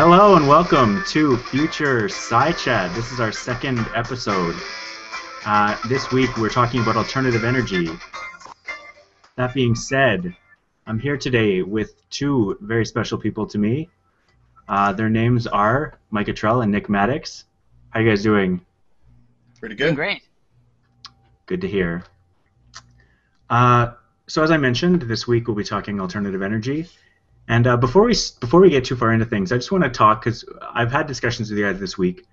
Hello and welcome to Future SciChat. This is our second episode. This week we're talking about alternative energy. That being said, I'm here today with two very special people to me. Their names are Mike Attrell and Nick Maddox. How are you guys doing? Pretty good. Doing great. Good to hear. So as I mentioned, this week we'll be talking alternative energy. And before we get too far into things, I just want to talk, because I've had discussions with you guys this week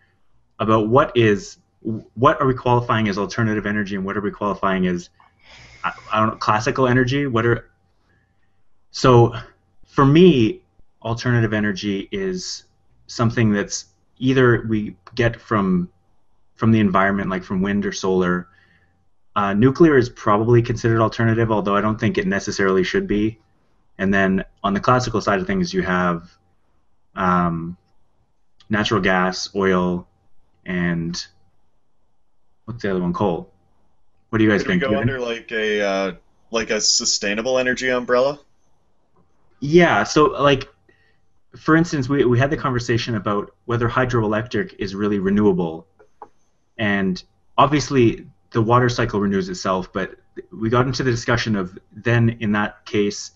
about what are we qualifying as alternative energy and what are we qualifying as, I don't know, classical energy? So for me, alternative energy is something that's either we get from the environment, like from wind or solar. Nuclear is probably considered alternative, although I don't think it necessarily should be. And then on the classical side of things, you have natural gas, oil, and what's the other one? Coal. What do you guys think? Could we go under like a sustainable energy umbrella? Yeah. So like, for instance, we had the conversation about whether hydroelectric is really renewable, and obviously the water cycle renews itself. But we got into the discussion of then in that case,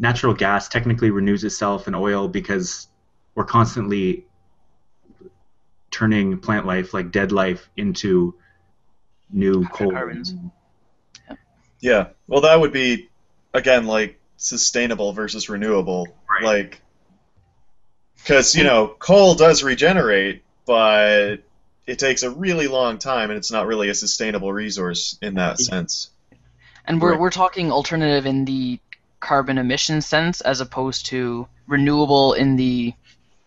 natural gas technically renews itself in oil because we're constantly turning plant life, like dead life, into new coal. Yeah, well, that would be, again, like sustainable versus renewable. Right. Like, because, you know, coal does regenerate, but it takes a really long time, and it's not really a sustainable resource in that sense. And we're talking alternative in the carbon emission sense as opposed to renewable in the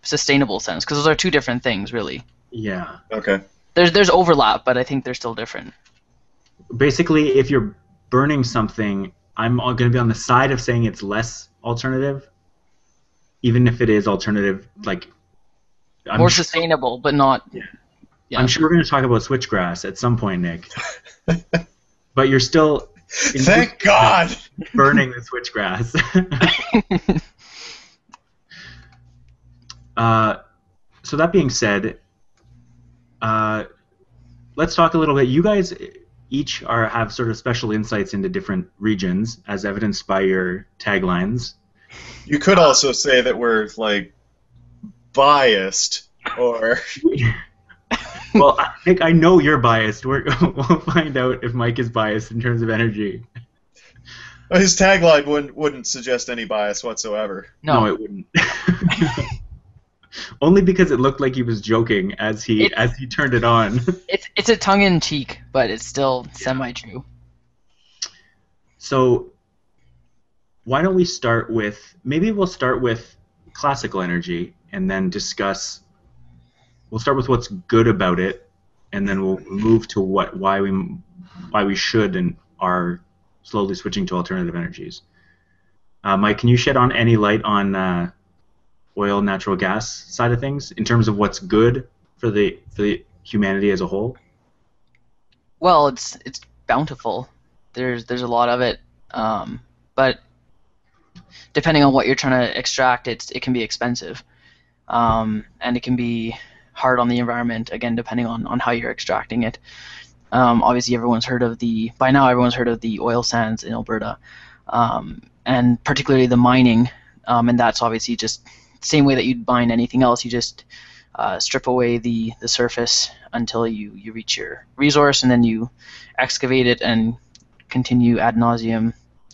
sustainable sense, because those are two different things, really. Yeah. Okay. There's overlap, but I think they're still different. Basically, if you're burning something, I'm going to be on the side of saying it's less alternative, even if it is alternative, like... More sustainable, but not... Yeah. Yeah. I'm sure we're going to talk about switchgrass at some point, Nick. But you're still... Thank God! Burning the switchgrass. So that being said, let's talk a little bit. You guys each have sort of special insights into different regions, as evidenced by your taglines. You could also say that we're like biased, or. Well, I think I know you're biased. We'll find out if Mike is biased in terms of energy. His tagline wouldn't suggest any bias whatsoever. No, it wouldn't. Only because it looked like he was joking as he turned it on. It's a tongue-in-cheek, but it's still semi-true. So why don't we start with... Maybe we'll start with classical energy and then discuss... We'll start with what's good about it, and then we'll move to why we should and are slowly switching to alternative energies. Mike, can you shed on any light on oil, natural gas side of things in terms of what's good for the humanity as a whole? Well, it's bountiful. There's a lot of it, but depending on what you're trying to extract, it can be expensive, and it can be hard on the environment, again, depending on how you're extracting it. Obviously, by now everyone's heard of the oil sands in Alberta, and particularly the mining, and that's obviously just the same way that you'd mine anything else. You just strip away the surface until you reach your resource, and then you excavate it and continue ad nauseum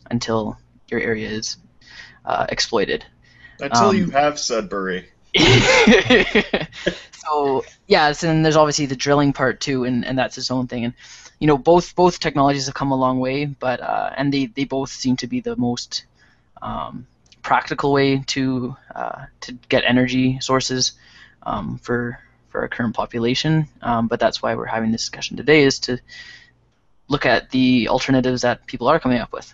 until your area is exploited. Until you have Sudbury. So yes, and there's obviously the drilling part too, and that's its own thing. And you know, both technologies have come a long way, but and they both seem to be the most practical way to get energy sources for our current population. But that's why we're having this discussion today, is to look at the alternatives that people are coming up with.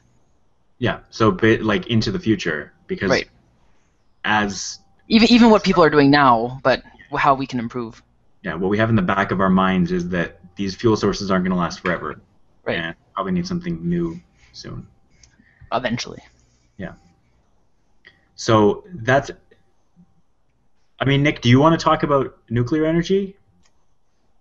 Yeah. So like into the future, because right. Even what people are doing now, but how we can improve. Yeah, what we have in the back of our minds is that these fuel sources aren't going to last forever. Right. And probably need something new soon. Eventually. Yeah. So that's... I mean, Nick, do you want to talk about nuclear energy?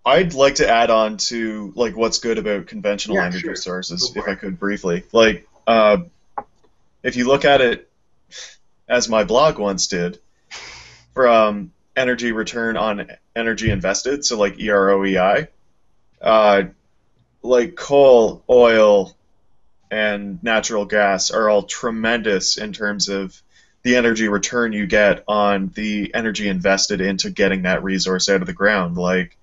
I'd like to add on to like what's good about conventional energy sources, if I could briefly. Like, if you look at it, as my blog once did, from energy return on energy invested, so like EROEI, like coal, oil, and natural gas are all tremendous in terms of the energy return you get on the energy invested into getting that resource out of the ground. Like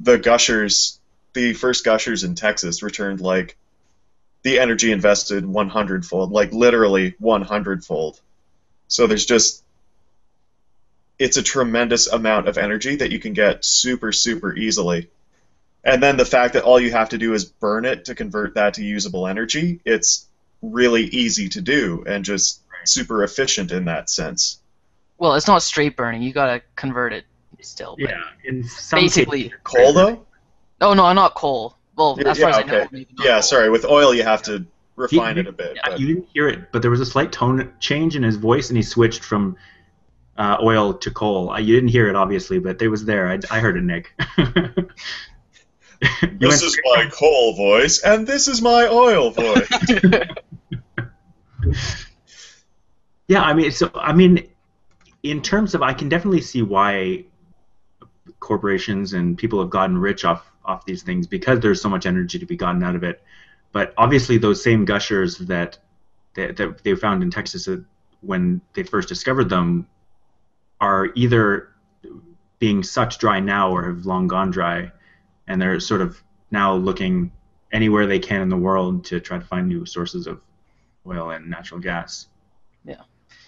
the gushers, the first gushers in Texas returned like the energy invested 100-fold, like literally 100-fold. So there's just, it's a tremendous amount of energy that you can get super, super easily. And then the fact that all you have to do is burn it to convert that to usable energy, it's really easy to do and just super efficient in that sense. Well, it's not straight burning. You gotta convert it still. But yeah, in some basically. Coal though? Oh no, not coal. Well, as far as I know, maybe not coal. Sorry. With oil, you have to refine it a bit. You didn't hear it, but there was a slight tone change in his voice, and he switched from oil to coal. You didn't hear it, obviously, but it was there. I heard it, Nick. This is my coal voice, and this is my oil voice. Yeah, I mean, so I mean, in terms of, I can definitely see why corporations and people have gotten rich off these things because there's so much energy to be gotten out of it. But obviously, those same gushers that they found in Texas when they first discovered them are either being sucked dry now or have long gone dry. And they're sort of now looking anywhere they can in the world to try to find new sources of oil and natural gas. Yeah,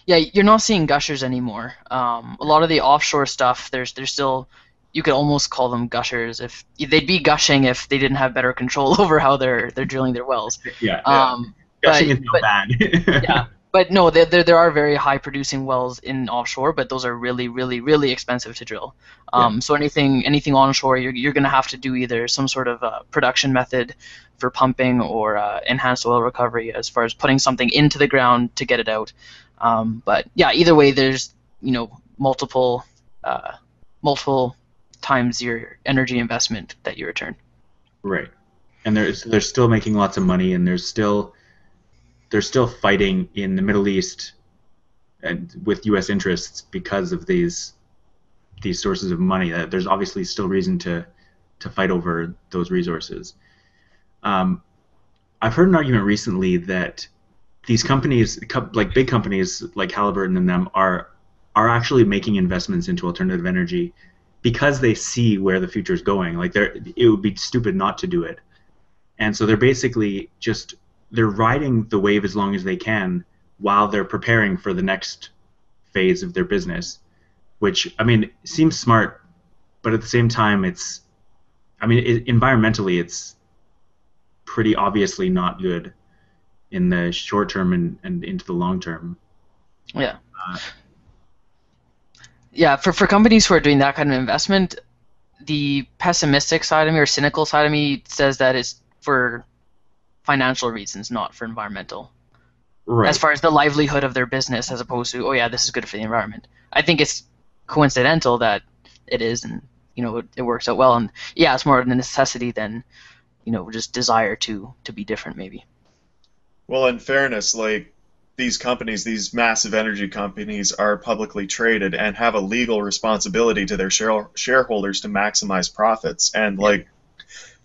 yeah. You're not seeing gushers anymore. A lot of the offshore stuff, there's still, you could almost call them gushers. If they'd be gushing if they didn't have better control over how they're drilling their wells. Yeah. Gushing is not bad. Yeah. But no, there are very high-producing wells in offshore, but those are really, really, really expensive to drill. So anything onshore, you're going to have to do either some sort of production method for pumping or enhanced oil recovery, as far as putting something into the ground to get it out. But yeah, either way, there's multiple times your energy investment that you return. Right, and they're still making lots of money, and there's still. They're still fighting in the Middle East and with U.S. interests because of these sources of money. There's obviously still reason to fight over those resources. I've heard an argument recently that these companies, like big companies like Halliburton and them, are actually making investments into alternative energy because they see where the future is going. Like it would be stupid not to do it, and so they're basically just. They're riding the wave as long as they can while they're preparing for the next phase of their business, which, I mean, seems smart, but at the same time, it's, I mean, environmentally, it's pretty obviously not good in the short term and into the long term. Yeah. Yeah, for companies who are doing that kind of investment, the pessimistic side of me or cynical side of me says that it's for financial reasons, not for environmental. Right. As far as the livelihood of their business, as opposed to, oh yeah, this is good for the environment. I think it's coincidental that it is, and it works out well. And yeah, it's more of a necessity than just desire to be different, maybe. Well, in fairness, like these companies, these massive energy companies, are publicly traded and have a legal responsibility to their shareholders to maximize profits, and like.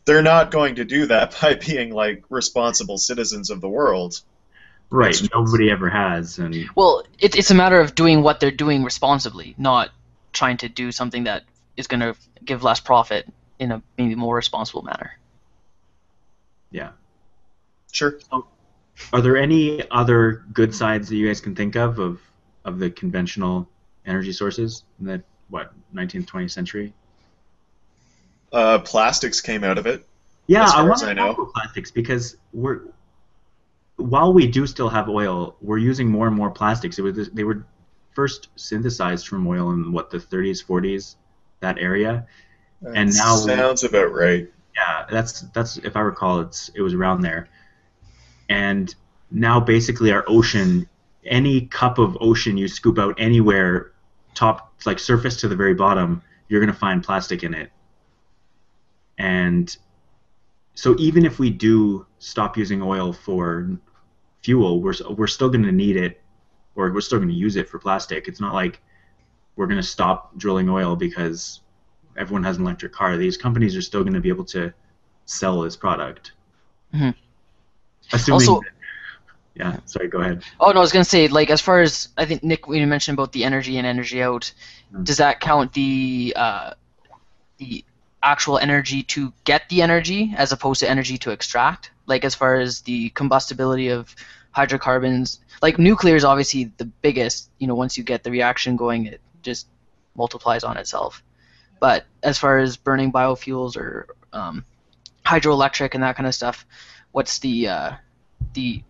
They're not going to do that by being like responsible citizens of the world. Right. Just, nobody ever has. And well, it's a matter of doing what they're doing responsibly, not trying to do something that is going to give less profit in a maybe more responsible manner. Yeah. Sure. So, are there any other good sides that you guys can think of the conventional energy sources in the 19th, 20th century? Plastics came out of it. Yeah, as far as I know. I want to talk about plastics because while we do still have oil, we're using more and more plastics. They were first synthesized from oil in what, the 30s, 40s, that area, and now sounds about right. Yeah, that's if I recall, it was around there, and now basically our ocean, any cup of ocean you scoop out anywhere top, like surface to the very bottom, you're going to find plastic in it. And so even if we do stop using oil for fuel, we're still going to need it, or we're still going to use it for plastic. It's not like we're going to stop drilling oil because everyone has an electric car. These companies are still going to be able to sell this product. Mm-hmm. Assuming also, yeah, sorry, go ahead. Oh, no, I was going to say, like, as far as, I think, Nick, when you mentioned about the energy and energy out, mm-hmm. does that count the actual energy to get the energy as opposed to energy to extract? Like, as far as the combustibility of hydrocarbons, like, nuclear is obviously the biggest, you know, once you get the reaction going, it just multiplies on itself. But as far as burning biofuels or hydroelectric and that kind of stuff, what's the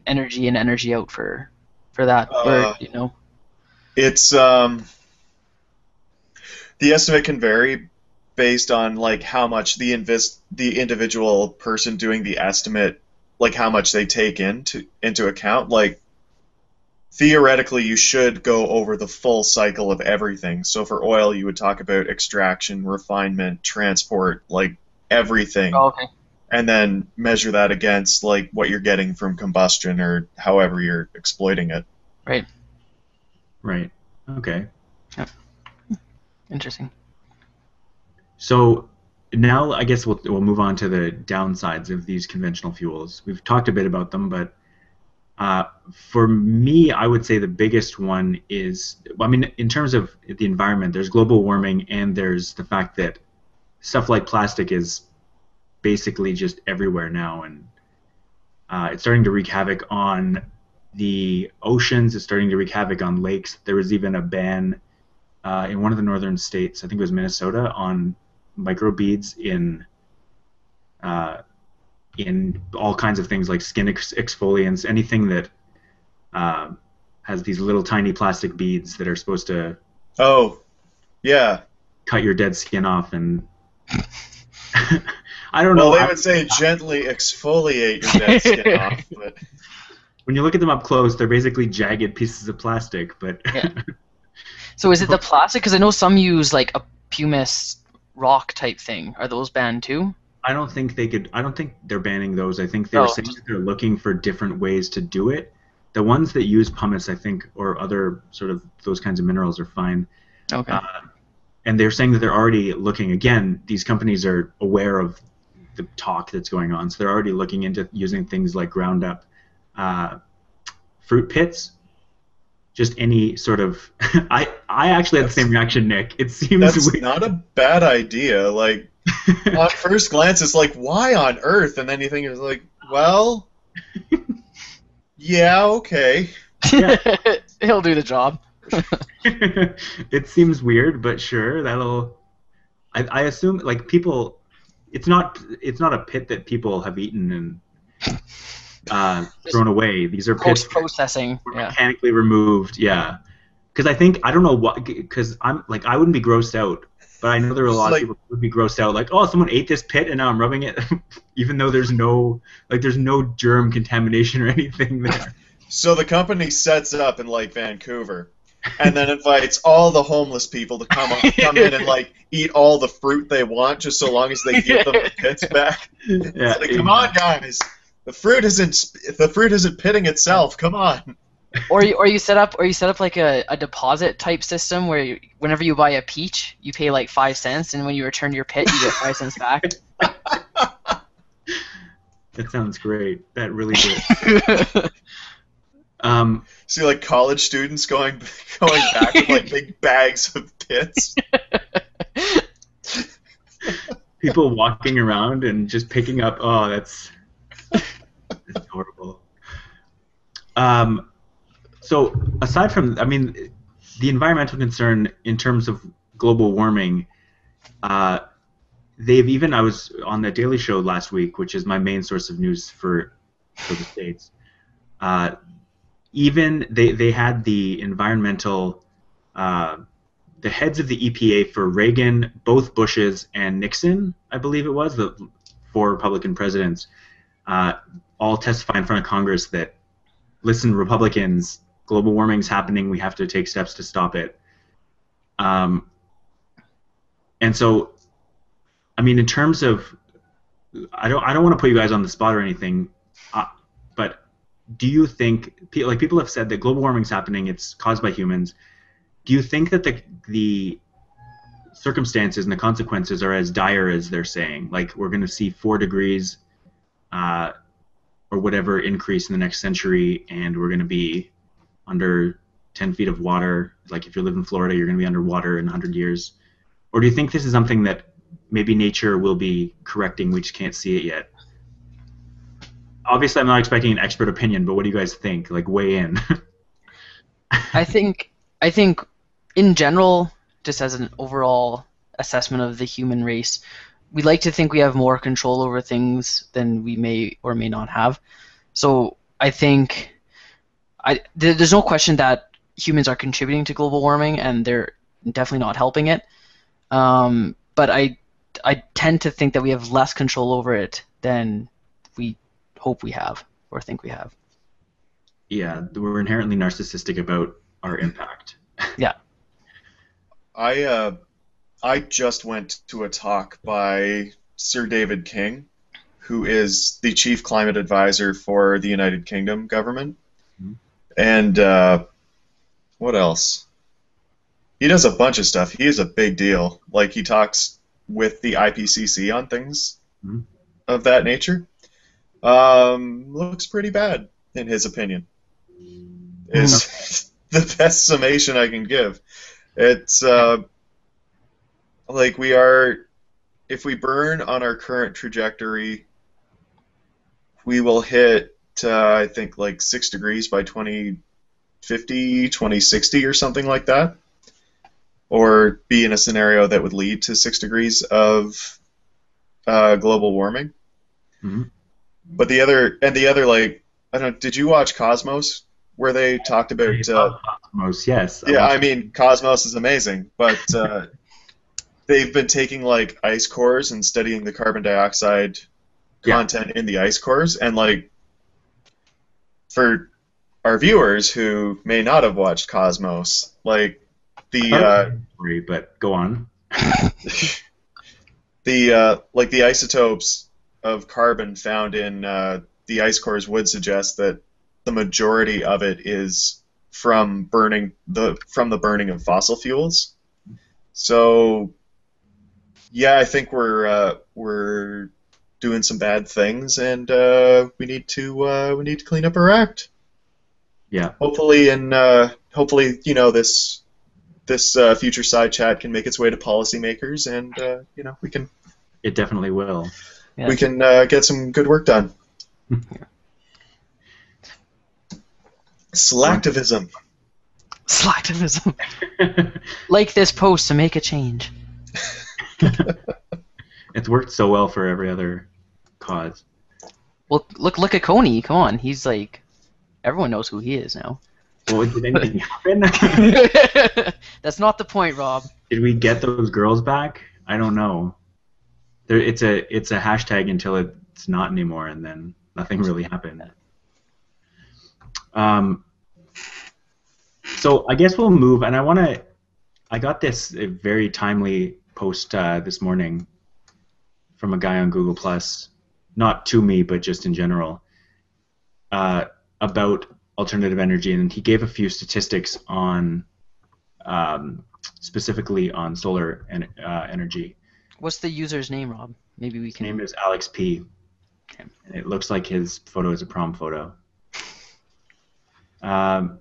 energy and energy out for that? Or, you know, it's the estimate can vary based on like how much the individual person doing the estimate, like how much they take into account. Like theoretically, you should go over the full cycle of everything. So for oil, you would talk about extraction, refinement, transport, like everything. Oh, okay. And then measure that against like what you're getting from combustion or however you're exploiting it. Right. Right. Okay. Yep. Interesting. So now I guess we'll move on to the downsides of these conventional fuels. We've talked a bit about them, but for me, I would say the biggest one is, I mean, in terms of the environment, there's global warming and there's the fact that stuff like plastic is basically just everywhere now, and it's starting to wreak havoc on the oceans. It's starting to wreak havoc on lakes. There was even a ban in one of the northern states, I think it was Minnesota, on microbeads in all kinds of things like skin exfoliants, anything that has these little tiny plastic beads that are supposed to cut your dead skin off. And I don't know. Well, they would say gently exfoliate your dead skin off, but when you look at them up close, they're basically jagged pieces of plastic. But yeah. So is it the plastic? Because I know some use like a pumice rock type thing. Are those banned too? I don't think they could. I don't think they're banning those. I think they're saying that they're looking for different ways to do it. The ones that use pumice, I think, or other sort of those kinds of minerals are fine. Okay. And they're saying that they're already looking. Again, these companies are aware of the talk that's going on, so they're already looking into using things like ground up fruit pits. Just any sort of. I actually had the same reaction, Nick. It seems that's weird. Not a bad idea. Like on first glance, it's like, why on earth? And then you think it's like, well, yeah, okay, yeah. He'll do the job. It seems weird, but sure, that'll. I assume like people, it's not a pit that people have eaten and thrown away. These are pits post-processing, mechanically removed. Yeah, because I think I don't know what, because I'm like I wouldn't be grossed out, but I know there are a lot of people who would be grossed out, like, oh, someone ate this pit and now I'm rubbing it, even though there's no germ contamination or anything there. So the company sets up in like Vancouver. And then invites all the homeless people to come in and like eat all the fruit they want, just so long as they give them the pits back. Yeah, like, come on, guys, the fruit isn't pitting itself. Come on. Or you set up like a deposit type system where you, whenever you buy a peach, you pay like 5 cents, and when you return your pit, you get 5 cents back. That sounds great. That really did. See, like college students going back with like big bags of pits. People walking around and just picking up. Oh, that's horrible. So aside from, I mean, the environmental concern in terms of global warming, I was on the Daily Show last week, which is my main source of news for the States. Even they had the environmental, the heads of the EPA for Reagan, both Bushes, and Nixon, I believe it was, the 4 Republican presidents, all testify in front of Congress that, listen, Republicans, global warming's happening, we have to take steps to stop it. And so, I mean, in terms of, I don't want to put you guys on the spot or anything, but do you think, like people have said that global warming's happening, it's caused by humans. Do you think that the circumstances and the consequences are as dire as they're saying? Like we're going to see 4 degrees or whatever increase in the next century, and we're going to be under 10 feet of water. Like if you live in Florida, you're going to be underwater in 100 years. Or do you think this is something that maybe nature will be correcting, we just can't see it yet? Obviously, I'm not expecting an expert opinion, but what do you guys think? Like, weigh in. I think, in general, just as an overall assessment of the human race, we like to think we have more control over things than we may or may not have. So I think there's no question that humans are contributing to global warming, and they're definitely not helping it. But I tend to think that we have less control over it than we hope we have or think we have. Yeah, we're inherently narcissistic about our impact. Yeah. I just went to a talk by Sir David King, who is the chief climate advisor for the United Kingdom government. Mm-hmm. And what else? He does a bunch of stuff. He is a big deal. Like he talks with the IPCC on things mm-hmm. of that nature. Looks pretty bad, in his opinion. Is the best summation I can give. It's like we are, if we burn on our current trajectory, we will hit I think like 6 degrees by 2050, 2060 or something like that, or be in a scenario that would lead to 6 degrees of global warming. Mm-hmm. But the other like, I don't know, did you watch Cosmos where they talked about Cosmos? Yes. Yeah, I mean Cosmos is amazing, but they've been taking like ice cores and studying the carbon dioxide content in the ice cores, and like for our viewers who may not have watched Cosmos, like the but go on. Like the isotopes of carbon found in the ice cores would suggest that the majority of it is from the burning of fossil fuels. So yeah, I think we're doing some bad things, and we need to clean up our act. Yeah. Hopefully, and hopefully, you know, this future side chat can make its way to policymakers, and you know, we can. It definitely will. Yeah. We can get some good work done. Yeah. Selectivism. Selectivism. Like this post to make a change. It's worked so well for every other cause. Well, look at Kony. Come on, he's like, everyone knows who he is now. Well, did anything happen? That's not the point, Rob. Did we get those girls back? I don't know. It's a hashtag until it's not anymore, and then nothing really happened. So I guess we'll move, and I got this very timely post this morning from a guy on Google+, not to me, but just in general, about alternative energy, and he gave a few statistics on, specifically on solar and energy. What's the user's name, Rob? Maybe we can. His name is Alex P. Okay. And it looks like his photo is a prom photo. But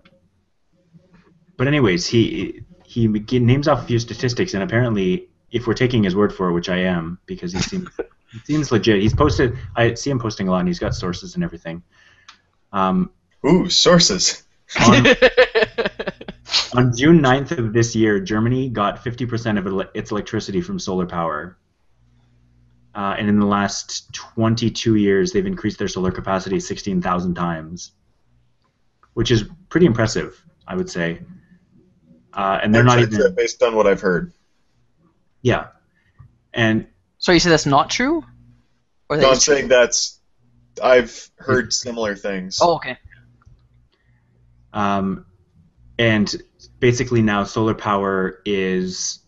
anyways, he names off a few statistics, and apparently, if we're taking his word for it, which I am, because he seems he seems legit. He's posted. I see him posting a lot, and he's got sources and everything. Ooh, sources. On June 9th of this year, Germany got 50% of its electricity from solar power. And in the last 22 years, they've increased their solar capacity 16,000 times, which is pretty impressive, I would say. And they're not even... Based on what I've heard. Yeah. And so you say that's not true? Or no, I'm saying that's... I've heard similar things. Oh, okay. And basically now solar power is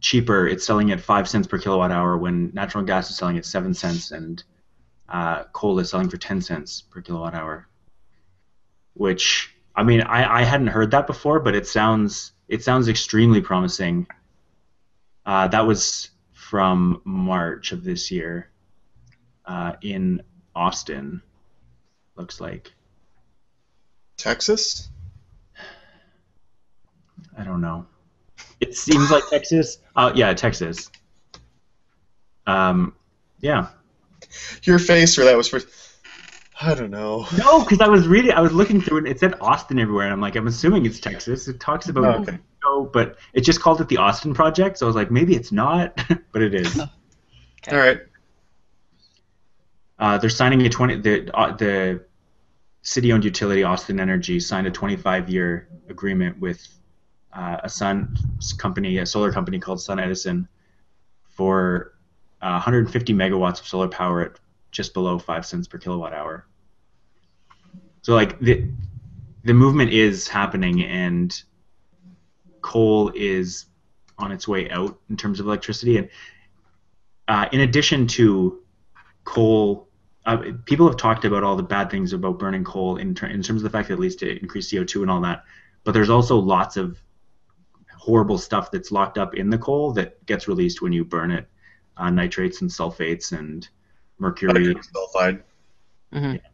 cheaper. It's selling at 5 cents per kilowatt hour when natural gas is selling at 7 cents and coal is selling for 10 cents per kilowatt hour. Which, I mean, I hadn't heard that before, but it sounds extremely promising. That was from March of this year in Austin, looks like. Texas? I don't know. It seems like Texas. Yeah, Texas. Yeah. Your face for that was for... I don't know. No, because I was looking through it. It said Austin everywhere, and I'm like, I'm assuming it's Texas. It talks about, oh, okay. But it just called it the Austin Project, so I was like, maybe it's not, but it is. Okay. All right. They're signing a the city-owned utility Austin Energy signed a 25-year agreement with a solar company called Sun Edison, for 150 megawatts of solar power at just below 5 cents per kilowatt hour. So like the movement is happening, and coal is on its way out in terms of electricity. And in addition to coal, people have talked about all the bad things about burning coal in terms of the fact that it leads to increased CO2 and all that. But there's also lots of horrible stuff that's locked up in the coal that gets released when you burn it, nitrates and sulfates and mercury sulfide, mm-hmm. Yeah,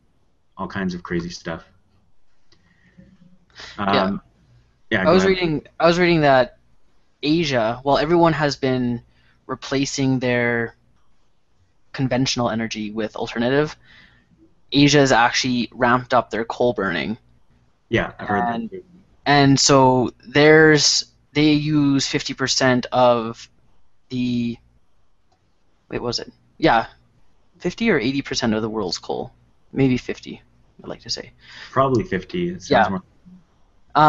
all kinds of crazy stuff. Yeah, I was reading that Asia, while everyone has been replacing their conventional energy with alternative, Asia has actually ramped up their coal burning. Yeah, I heard that too. And so they use 50% of the, wait, was it? Yeah, 50 or 80% of the world's coal. Maybe 50, I'd like to say. Probably 50. It sounds, yeah.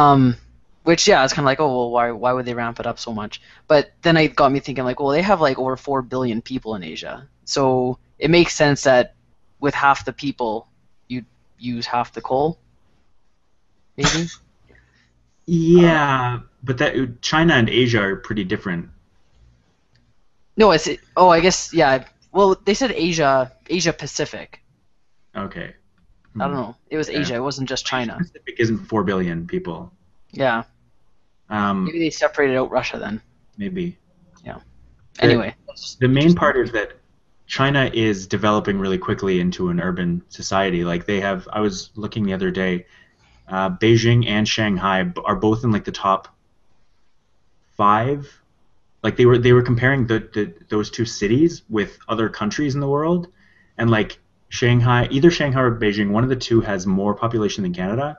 More... Which, yeah, it's kind of like, oh, well, why would they ramp it up so much? But then it got me thinking, like, well, they have, like, over 4 billion people in Asia. So it makes sense that with half the people, you'd use half the coal, maybe? Yeah, but that China and Asia are pretty different. No, it's... Oh, I guess, yeah. Well, they said Asia-Pacific. Okay. I don't know. It was Asia. It wasn't just China. Asia-Pacific isn't 4 billion people. Yeah. Maybe they separated out Russia then. Maybe. Yeah. Anyway. The main part is that China is developing really quickly into an urban society. Like, they have... I was looking the other day... Beijing and Shanghai are both in like the top 5. Like they were comparing those two cities with other countries in the world, and like Shanghai, either Shanghai or Beijing, one of the two has more population than Canada.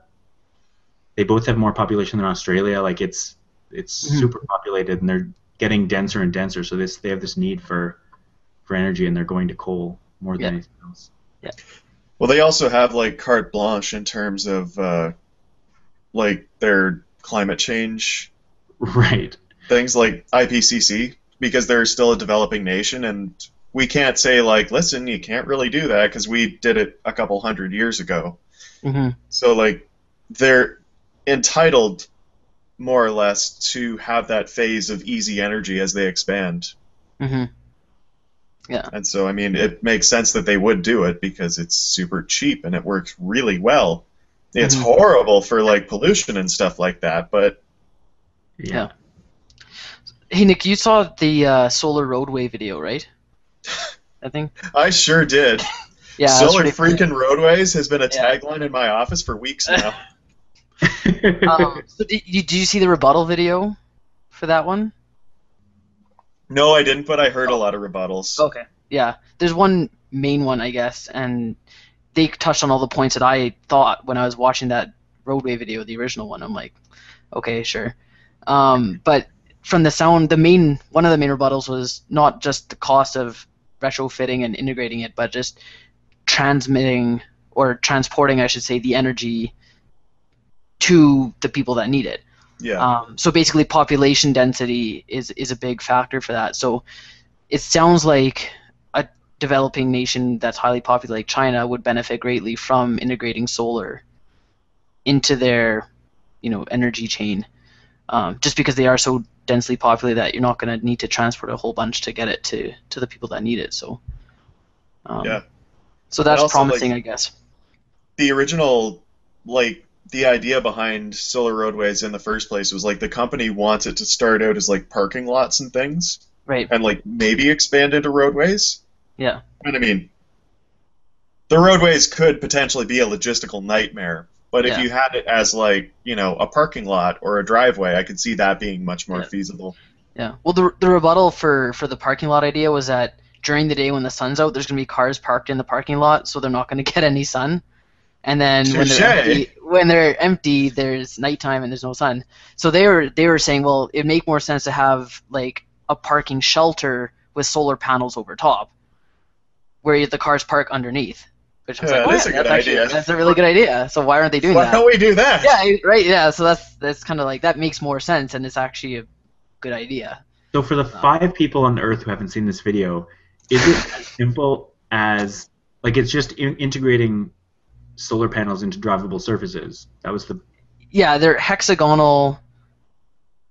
They both have more population than Australia. Like it's mm-hmm. super populated, and they're getting denser and denser. So they have this need for energy, and they're going to coal more than anything else. Yeah. Well, they also have like carte blanche in terms of like their climate change, right? Things like IPCC, because they're still a developing nation, and we can't say like, listen, you can't really do that because we did it a couple hundred years ago. Mm-hmm. So like, they're entitled more or less to have that phase of easy energy as they expand. Mm-hmm. Yeah. And so, I mean, it makes sense that they would do it because it's super cheap and it works really well. It's mm-hmm. horrible for, like, pollution and stuff like that, but... Yeah. Hey, Nick, you saw the Solar Roadway video, right? I think. I sure did. Yeah, Solar Freaking Roadways has been a tagline in my office for weeks now. So did you see the rebuttal video for that one? No, I didn't, but I heard a lot of rebuttals. Okay, yeah. There's one main one, I guess, and they touched on all the points that I thought when I was watching that Roadway video, the original one. I'm like, okay, sure. But from the sound, one of the main rebuttals was not just the cost of retrofitting and integrating it, but just transporting, I should say, the energy to the people that need it. Yeah. So basically, population density is a big factor for that. So it sounds like a developing nation that's highly populated, like China, would benefit greatly from integrating solar into their energy chain, just because they are so densely populated that you're not going to need to transport a whole bunch to get it to the people that need it. So yeah, so that's also promising, like, I guess. The original, like, the idea behind solar roadways in the first place was, like, the company wants it to start out as, like, parking lots and things. Right. And, like, maybe expand into roadways. Yeah. And I mean, the roadways could potentially be a logistical nightmare, but if you had it as, like, you know, a parking lot or a driveway, I could see that being much more feasible. Yeah. Well, the rebuttal for the parking lot idea was that during the day when the sun's out, there's going to be cars parked in the parking lot, so they're not going to get any sun. And then when they're empty, there's nighttime and there's no sun. So they were saying, well, it'd make more sense to have, like, a parking shelter with solar panels over top, where the cars park underneath. Which I was like, that's a good idea. That's a really good idea. So why aren't they doing that? Why don't we do that? Yeah, right. Yeah. So that's kind of like, that makes more sense, and it's actually a good idea. So for the 5 people on Earth who haven't seen this video, is it as simple as, like, it's just integrating solar panels into drivable surfaces? That was the... Yeah, they're hexagonal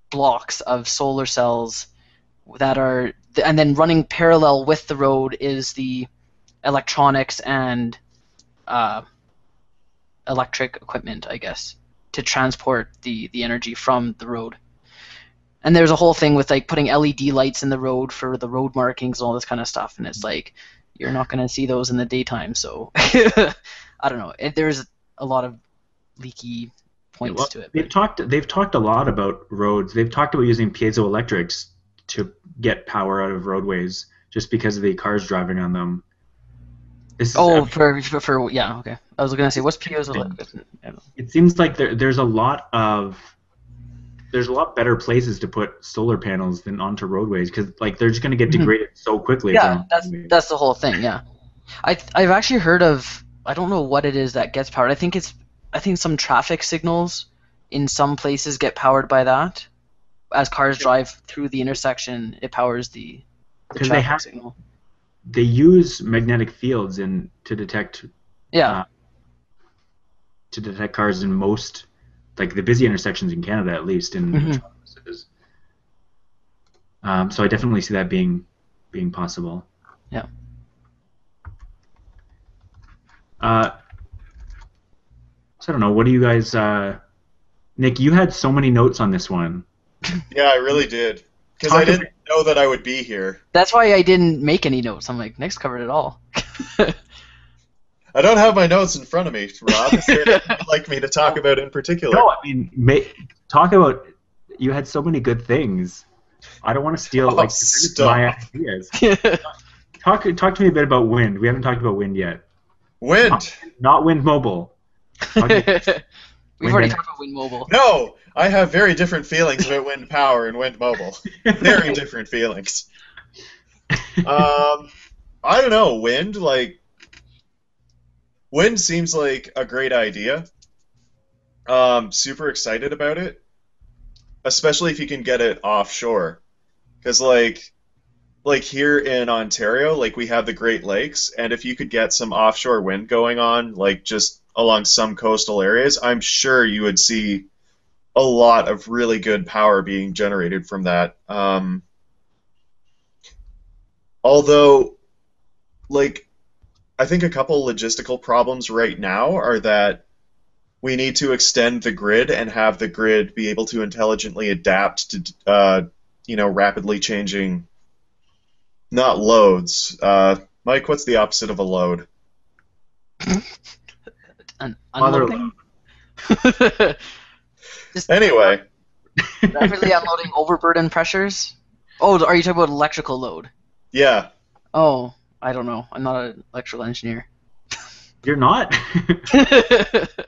blocks of solar cells that are... And then running parallel with the road is the electronics and electric equipment, I guess, to transport the energy from the road. And there's a whole thing with, like, putting LED lights in the road for the road markings and all this kind of stuff, and it's like, you're not going to see those in the daytime, so... I don't know. There's a lot of leaky points to it. They've talked a lot about roads. They've talked about using piezoelectrics to get power out of roadways just because of the cars driving on them. Okay. I was going to say, what's piezoelectric? It seems like there's a lot better places to put solar panels than onto roadways, because, like, they're just going to get degraded so quickly. Yeah, that's the whole thing. Yeah, I've actually heard of... I don't know what it is that gets powered. I think some traffic signals in some places get powered by that. As cars drive through the intersection, it powers the traffic signal. They use magnetic fields to detect cars in most, like, the busy intersections in Canada, at least in metropolises. So I definitely see that being possible. Yeah. So I don't know. What do you guys, Nick? You had so many notes on this one. Yeah, I really did, because I didn't know that I would be here. That's why I didn't make any notes. I'm like, Nick's covered it all. I don't have my notes in front of me, Rob. Is there anything you'd like me to talk about in particular? No, I mean, talk about. You had so many good things. I don't want to steal my ideas. Talk to me a bit about wind. We haven't talked about wind yet. Wind. Not Wind Mobile. We've already talked about Wind Mobile. No, I have very different feelings about wind power and Wind Mobile. Very different feelings. I don't know, wind, like... Wind seems like a great idea. Super excited about it. Especially if you can get it offshore. Because, like here in Ontario, like, we have the Great Lakes, and if you could get some offshore wind going on, like, just along some coastal areas, I'm sure you would see a lot of really good power being generated from that. Although, like, I think a couple logistical problems right now are that we need to extend the grid and have the grid be able to intelligently adapt to, you know, rapidly changing... Not loads. Mike, what's the opposite of a load? An unloading? Anyway. Rapidly unloading overburden pressures? Oh, are you talking about electrical load? Yeah. Oh, I don't know. I'm not an electrical engineer. You're not?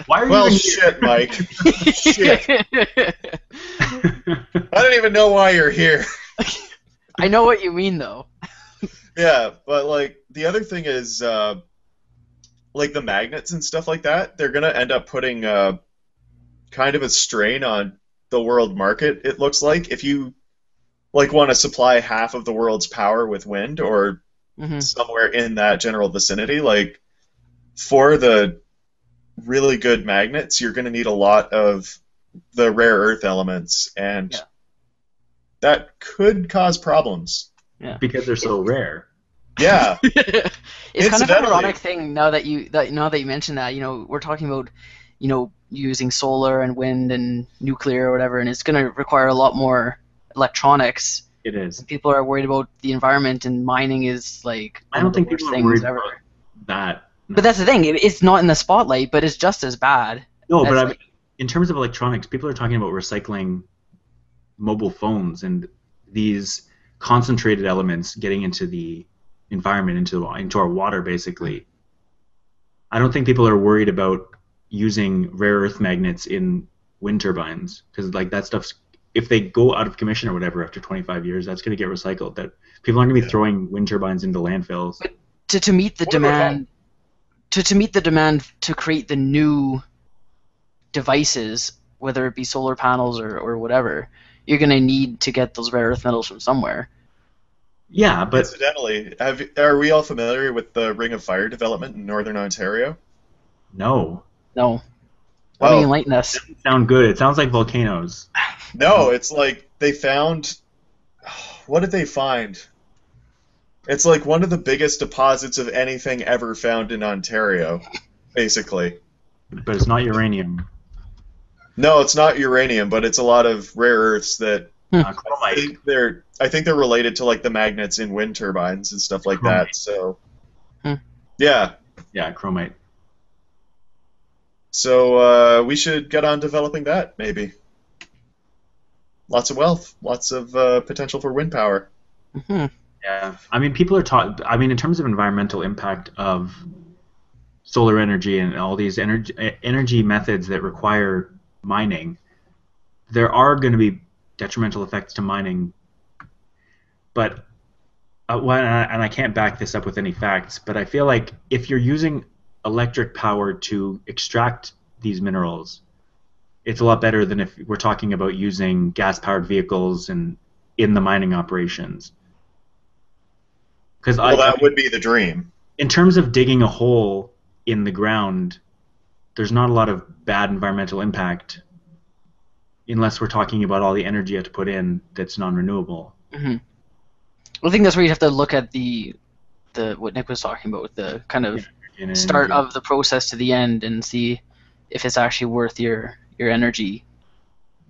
Why are you shit, Mike. Shit. I don't even know why you're here. I know what you mean, though. Yeah, but, like, the other thing is, like, the magnets and stuff like that, they're going to end up putting kind of a strain on the world market, it looks like. If you, like, want to supply half of the world's power with wind or somewhere in that general vicinity, like, for the really good magnets, you're going to need a lot of the rare earth elements, and that could cause problems. Yeah. Because they're so rare. Yeah. It's kind of an ironic thing now that you mention that. You know, we're talking about, you know, using solar and wind and nuclear or whatever, and it's going to require a lot more electronics. It is. And people are worried about the environment, and mining is like I don't think people are worried about that. No. But that's the thing. It's not in the spotlight, but it's just as bad. No, but I mean, in terms of electronics, people are talking about recycling mobile phones and these concentrated elements getting into the environment, into our water, basically. I don't think people are worried about using rare earth magnets in wind turbines, because like that stuff's, if they go out of commission or whatever after 25 years, that's going to get recycled. That people aren't going to be throwing wind turbines into landfills. But to meet the demand, to meet the demand to create the new devices, whether it be solar panels or whatever, you're going to need to get those rare earth metals from somewhere. Yeah, but incidentally, are we all familiar with the Ring of Fire development in Northern Ontario? No. No. Well, enlighten us. It doesn't sound good. It sounds like volcanoes. No, it's like they found... What did they find? It's like one of the biggest deposits of anything ever found in Ontario, basically. But it's not uranium. No, it's not uranium, but it's a lot of rare earths that... I think they're related to like the magnets in wind turbines and stuff like that. So, yeah, chromite. So we should get on developing that, maybe. Lots of wealth, lots of potential for wind power. Mm-hmm. Yeah, I mean, people are taught. I mean, in terms of environmental impact of solar energy and all these energy methods that require mining, there are going to be detrimental effects to mining, but and I can't back this up with any facts, but I feel like if you're using electric power to extract these minerals, it's a lot better than if we're talking about using gas-powered vehicles and in the mining operations. Because that would be the dream. In terms of digging a hole in the ground, there's not a lot of bad environmental impact, unless we're talking about all the energy you have to put in that's non-renewable. Mm-hmm. Well, I think that's where you have to look at the what Nick was talking about, with the kind of start of the process to the end, and see if it's actually worth your energy.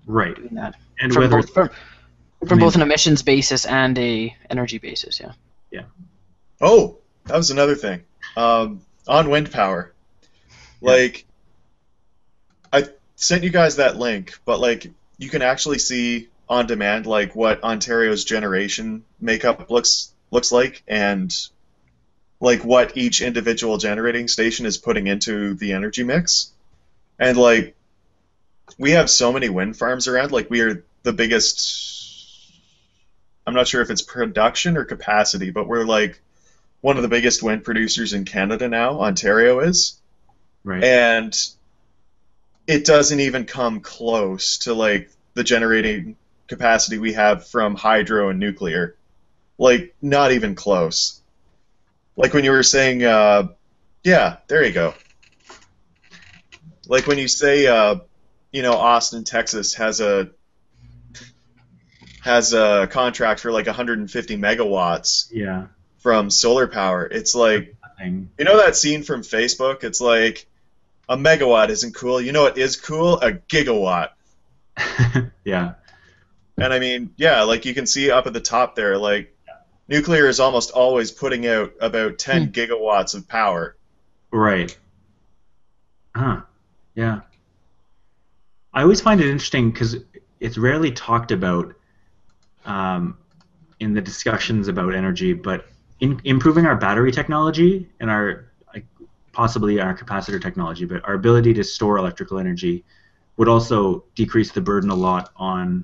Right. Doing that. And from whether both an emissions basis and a energy basis, yeah. Yeah. Oh, that was another thing. On wind power, like I sent you guys that link, but like you can actually see on demand like what Ontario's generation makeup looks like, and like what each individual generating station is putting into the energy mix. And like we have so many wind farms around, like we are the biggest, I'm not sure if it's production or capacity, but we're like one of the biggest wind producers in Canada now, Ontario is. Right. And it doesn't even come close to like the generating capacity we have from hydro and nuclear. Like, not even close. Like when you were saying, yeah, there you go. Like when you say, you know, Austin, Texas has a contract for like 150 megawatts from solar power. It's like, you know that scene from Facebook? It's like, a megawatt isn't cool. You know what is cool? A gigawatt. Yeah. And I mean, yeah, like you can see up at the top there, like nuclear is almost always putting out about 10 gigawatts of power. Right. Huh. Yeah. I always find it interesting because it's rarely talked about in the discussions about energy, but in improving our battery technology and our possibly our capacitor technology, but our ability to store electrical energy would also decrease the burden a lot on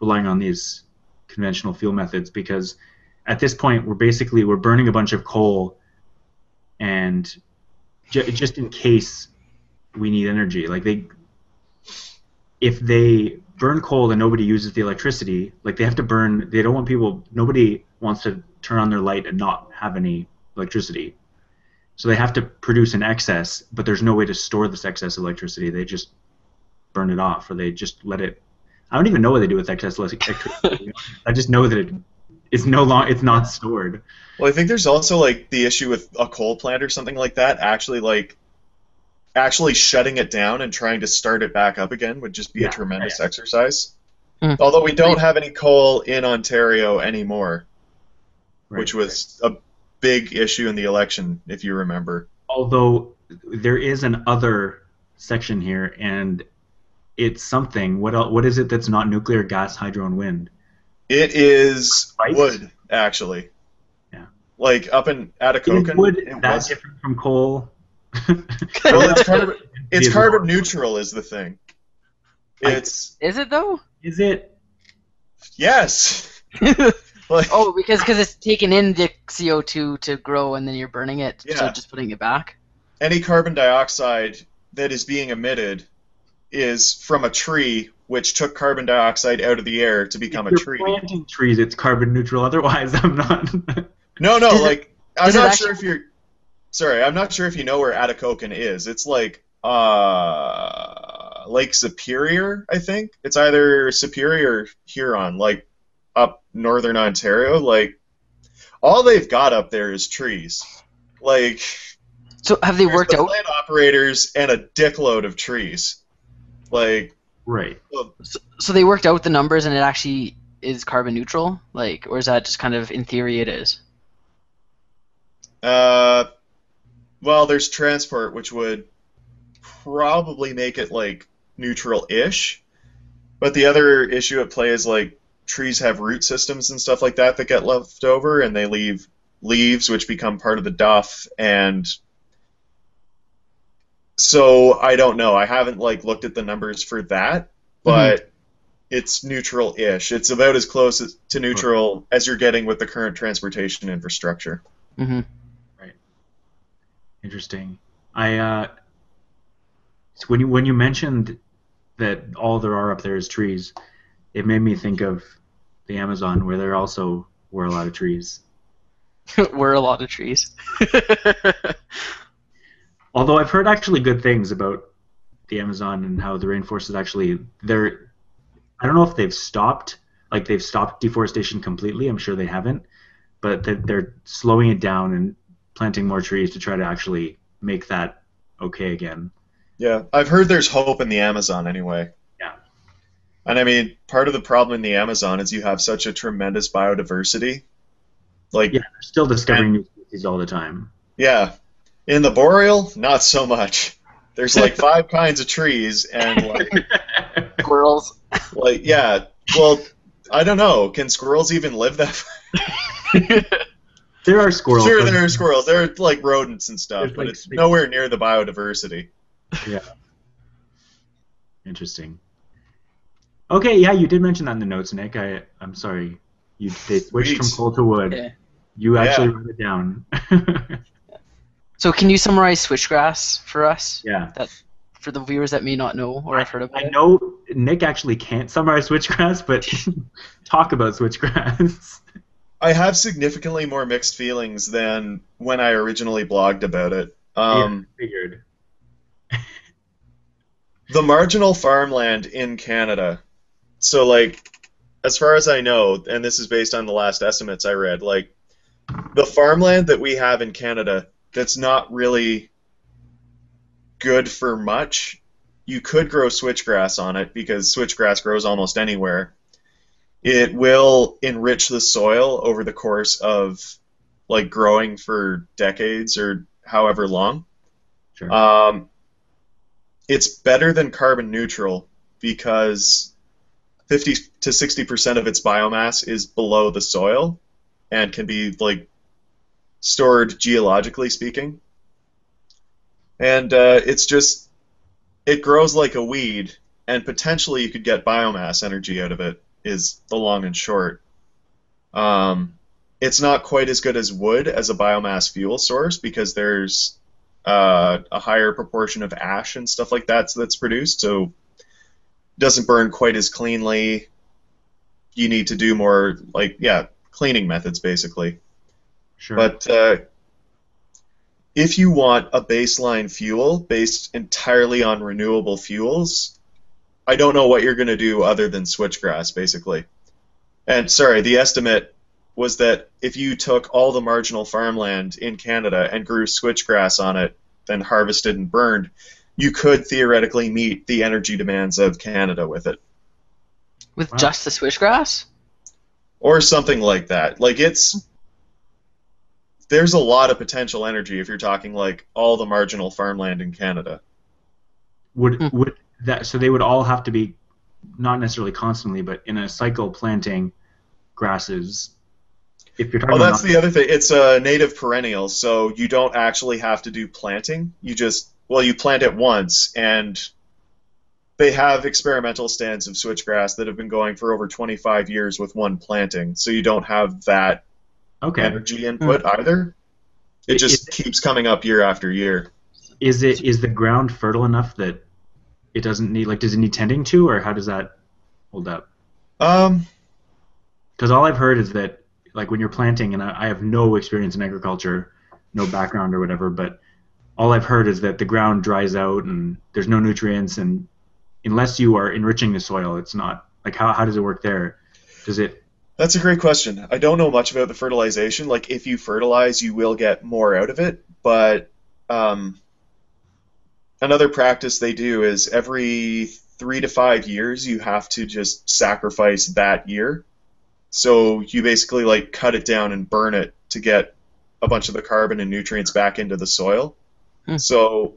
relying on these conventional fuel methods, because at this point we're burning a bunch of coal, and just in case we need energy. Like if they burn coal and nobody uses the electricity, like they don't want people, nobody wants to turn on their light and not have any electricity. So they have to produce an excess, but there's no way to store this excess electricity. They just burn it off, or they just let it. I don't even know what they do with excess electricity. I just know that it's not stored. Well, I think there's also like the issue with a coal plant or something like that. Actually shutting it down and trying to start it back up again would just be a tremendous exercise. Mm. Although we don't have any coal in Ontario anymore, which was a big issue in the election, if you remember. Although there is an other section here, and it's something. What else, what is it that's not nuclear, gas, hydro, and wind? It is wood, actually. Yeah. Like up in Atacocan. Is wood that different from coal? Well, it's carbon neutral is the thing. Is it though? Is it? Yes. Like, oh, because it's taking in the CO2 to grow, and then you're burning it, so just putting it back. Any carbon dioxide that is being emitted is from a tree, which took carbon dioxide out of the air to become a tree. If you're planting trees, it's carbon neutral. Otherwise, I'm not. No. Like I'm not sure if you're. Sorry, I'm not sure if you know where Atacocan is. It's like Lake Superior, I think. It's either Superior or Huron, like up northern Ontario. Like all they've got up there is trees. Like so, have they worked out plant operators and a dickload of trees? Like right. So they worked out the numbers, and it actually is carbon neutral. Like, or is that just kind of in theory? It is. Well, there's transport, which would probably make it, like, neutral-ish. But the other issue at play is, like, trees have root systems and stuff like that that get left over, and they leave leaves, which become part of the duff. And so I don't know. I haven't, like, looked at the numbers for that, but it's neutral-ish. It's about as close to neutral as you're getting with the current transportation infrastructure. Mm-hmm. Interesting. So when you mentioned that all there are up there is trees, it made me think of the Amazon, where there also were a lot of trees. Although I've heard actually good things about the Amazon and how the rainforest is actually there. I don't know if they've stopped deforestation completely. I'm sure they haven't, but they're slowing it down and planting more trees to try to actually make that okay again. Yeah, I've heard there's hope in the Amazon anyway. Yeah. And I mean, part of the problem in the Amazon is you have such a tremendous biodiversity. Like, yeah, they're still discovering new species all the time. Yeah. In the boreal, not so much. There's like 5 kinds of trees and like... Squirrels. Like, yeah. Well, I don't know. Can squirrels even live that far? There are squirrels. Sure, there are squirrels. There are like rodents and stuff, but it's nowhere near the biodiversity. Yeah. Interesting. Okay, yeah, you did mention that in the notes, Nick. I'm sorry. They switched from coal to wood. Yeah. You actually wrote it down. So can you summarize switchgrass for us? Yeah. For the viewers that may not know or have heard of it. I know Nick actually can't summarize switchgrass, but talk about switchgrass. I have significantly more mixed feelings than when I originally blogged about it. Yeah, figured. The marginal farmland in Canada. So, like, as far as I know, and this is based on the last estimates I read, like, the farmland that we have in Canada that's not really good for much, you could grow switchgrass on it because switchgrass grows almost anywhere. It will enrich the soil over the course of, like, growing for decades or however long. Sure. It's better than carbon neutral because 50 to 60% of its biomass is below the soil and can be, like, stored geologically speaking. And it's just, it grows like a weed, and potentially you could get biomass energy out of it. Is the long and short. It's not quite as good as wood as a biomass fuel source because there's a higher proportion of ash and stuff like that that's produced, so it doesn't burn quite as cleanly. You need to do more, like, yeah, cleaning methods basically. Sure. But if you want a baseline fuel based entirely on renewable fuels, I don't know what you're going to do other than switchgrass, basically. And sorry, the estimate was that if you took all the marginal farmland in Canada and grew switchgrass on it, then harvested and burned, you could theoretically meet the energy demands of Canada with it. With wow. Just the switchgrass? Or something like that. Like, it's... There's a lot of potential energy if you're talking, like, all the marginal farmland in Canada. Would that... So they would all have to be, not necessarily constantly, but in a cycle planting grasses... If you're talking oh, that's about the other thing. It's a native perennial, so you don't actually have to do planting. You just... Well, you plant it once, and they have experimental stands of switchgrass that have been going for over 25 years with one planting, so you don't have that okay. energy input either. It just keeps coming up year after year. Is the ground fertile enough that it doesn't need... Like, does it need tending to, or how does that hold up? 'Cause all I've heard is that, like, when you're planting, and I have no experience in agriculture, no background or whatever, but all I've heard is that the ground dries out and there's no nutrients, and unless you are enriching the soil, it's not... Like, how does it work there? Does it... That's a great question. I don't know much about the fertilization. Like, if you fertilize, you will get more out of it, but another practice they do is every 3 to 5 years, you have to just sacrifice that year. So you basically, like, cut it down and burn it to get a bunch of the carbon and nutrients back into the soil. Hmm. So,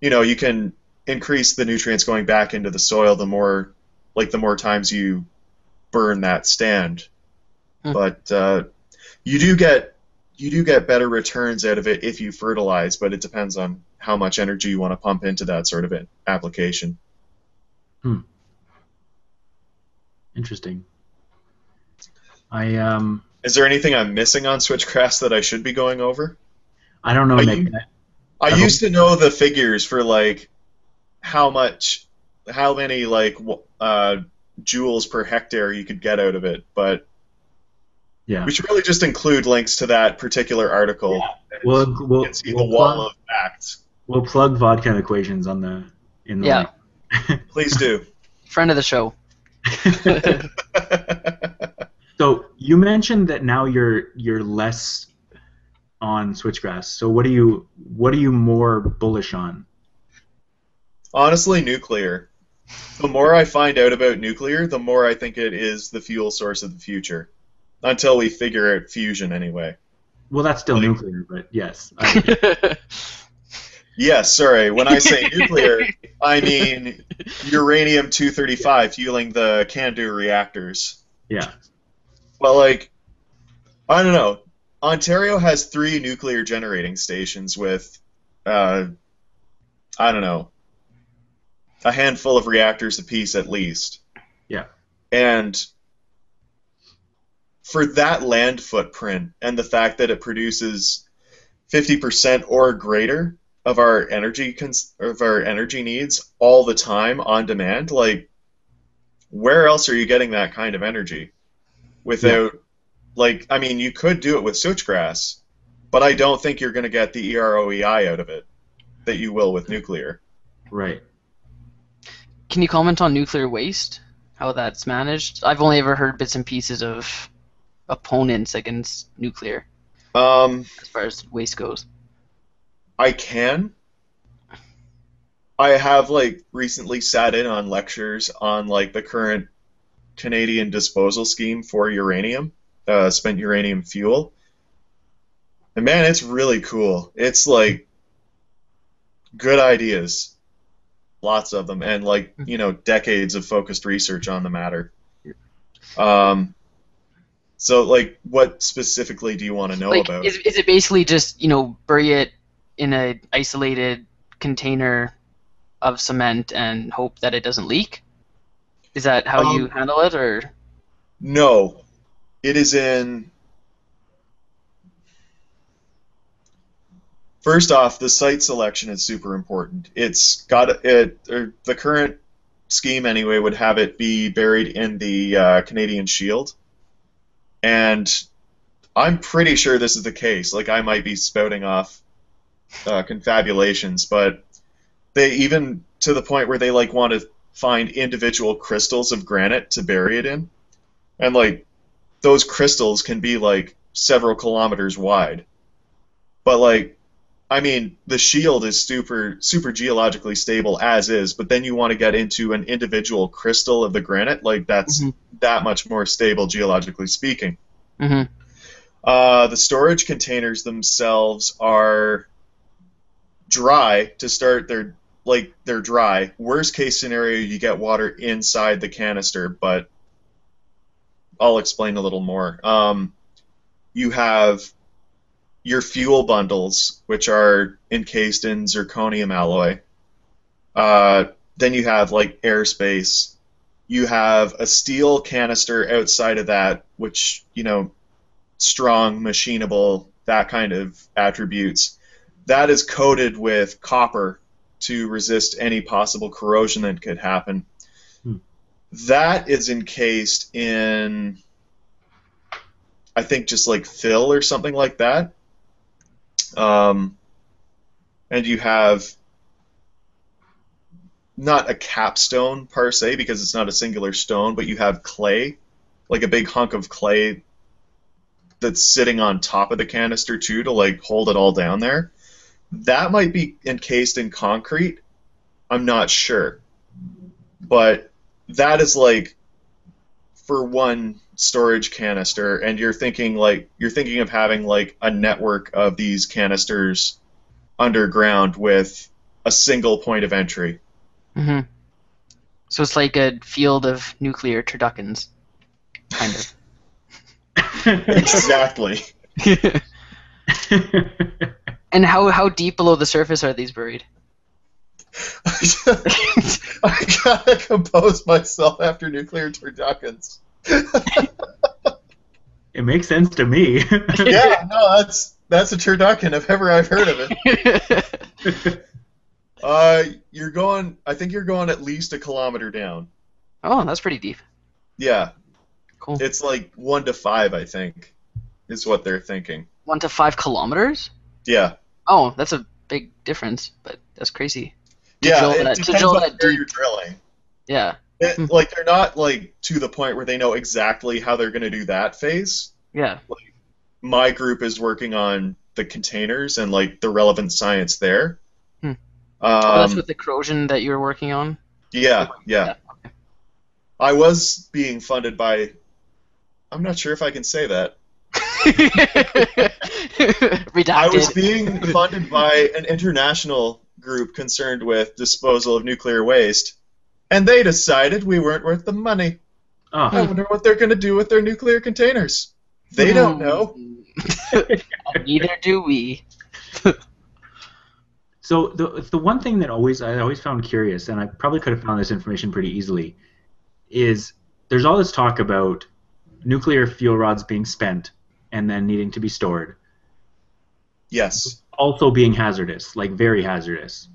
you know, you can increase the nutrients going back into the soil the more, like, the more times you burn that stand. Hmm. But you do get better returns out of it if you fertilize, but it depends on how much energy you want to pump into that sort of application. Hmm. Interesting. Is there anything I'm missing on switchgrass that I should be going over? I don't know. I used to know the figures for, like, how many like joules per hectare you could get out of it, but yeah, we should really just include links to that particular article. Yeah. We'll can see the wall of facts. We'll plug vodka equations on the in the link. Please do. Friend of the show. So you mentioned that now you're less on switchgrass. So what are you more bullish on? Honestly, nuclear. The more I find out about nuclear, the more I think it is the fuel source of the future. Until we figure out fusion, anyway. Well, that's still, like, nuclear, but yes. Yes, sorry. When I say nuclear, I mean uranium-235 fueling the CANDU reactors. Yeah. Well, like, I don't know. Ontario has 3 nuclear generating stations with, I don't know, a handful of reactors apiece at least. Yeah. And for that land footprint and the fact that it produces 50% or greater of our energy needs all the time on demand, like, where else are you getting that kind of energy? Without, like, I mean, you could do it with switchgrass, but I don't think you're going to get the EROEI out of it that you will with nuclear. Right. Can you comment on nuclear waste, how that's managed? I've only ever heard bits and pieces of opponents against nuclear as far as waste goes. I can. I have, like, recently sat in on lectures on, like, the current Canadian disposal scheme for uranium, spent uranium fuel. And man, it's really cool. It's, like, good ideas. Lots of them. And, like, you know, decades of focused research on the matter. So, like, what specifically do you want to know, like, about? Is it basically just, you know, bury it in an isolated container of cement and hope that it doesn't leak? Is that how you handle it, or...? No. It is in... First off, the site selection is super important. It's got... Or the current scheme, anyway, would have it be buried in the Canadian Shield. And I'm pretty sure this is the case. Like, I might be spouting off confabulations, but they even... To the point where they, like, want to find individual crystals of granite to bury it in. And like those crystals can be like several kilometers wide. But like, I mean, the shield is super geologically stable as is, but then you want to get into an individual crystal of the granite, like that's that much more stable geologically speaking. The storage containers themselves are dry to start. They're dry. Worst case scenario, you get water inside the canister, but I'll explain a little more. You have your fuel bundles, which are encased in zirconium alloy. Then you have like airspace. You have a steel canister outside of that, which, you know, strong, machinable, that kind of attributes. That is coated with copper to resist any possible corrosion that could happen. That is encased in, I think, just like fill or something like that. And you have not a capstone per se, because it's not a singular stone, but you have clay, like a big hunk of clay that's sitting on top of the canister too to like hold it all down there. That might be encased in concrete. I'm not sure. But that is like for one storage canister, and you're thinking of having like a network of these canisters underground with a single point of entry. So it's like a field of nuclear turduckens, kind of. Exactly. And how deep below the surface are these buried? I gotta compose myself after nuclear turduckens. It makes sense to me. Yeah, no, that's a turducken if ever I've heard of it. I think you're going at least a kilometer down. Oh, that's pretty deep. Yeah. Cool. It's like 1 to 5, I think, is what they're thinking. 1 to 5 kilometers? Yeah. Oh, that's a big difference, but that's crazy. Yeah, it depends on where you're drilling. Yeah. Like, they're not, like, to the point where they know exactly how they're going to do that phase. Yeah. Like, my group is working on the containers and, like, the relevant science there. Oh, that's with the corrosion that you're working on? Yeah, yeah. Okay. I was being funded by... I'm not sure if I can say that. Redacted. I was being funded by an international group concerned with disposal of nuclear waste, and they decided we weren't worth the money. I wonder what they're going to do with their nuclear containers. They don't know. Neither do we. So the one thing that I always found curious, and I probably could have found this information pretty easily, is there's all this talk about nuclear fuel rods being spent and then needing to be stored. Yes. Also being hazardous, like very hazardous.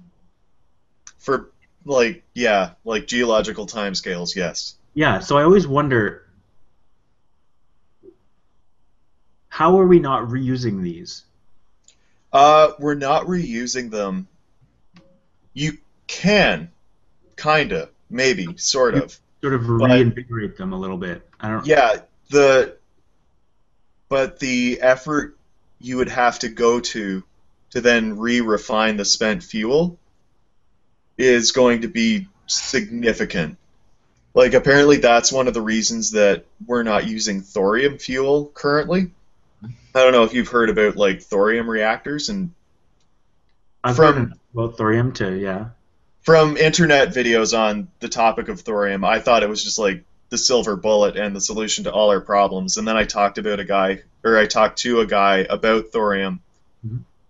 For, like, yeah, like geological timescales, yes. Yeah, so I always wonder, how are we not reusing these? We're not reusing them. You can, kinda, maybe, sort of. Sort of reinvigorate them a little bit. I don't. Yeah, but the effort you would have to go to then re-refine the spent fuel is going to be significant. Like, apparently that's one of the reasons that we're not using thorium fuel currently. I don't know if you've heard about, like, thorium reactors. And I've heard about thorium too, yeah. From internet videos on the topic of thorium, I thought it was just, like, the silver bullet and the solution to all our problems. And then I talked to a guy about thorium,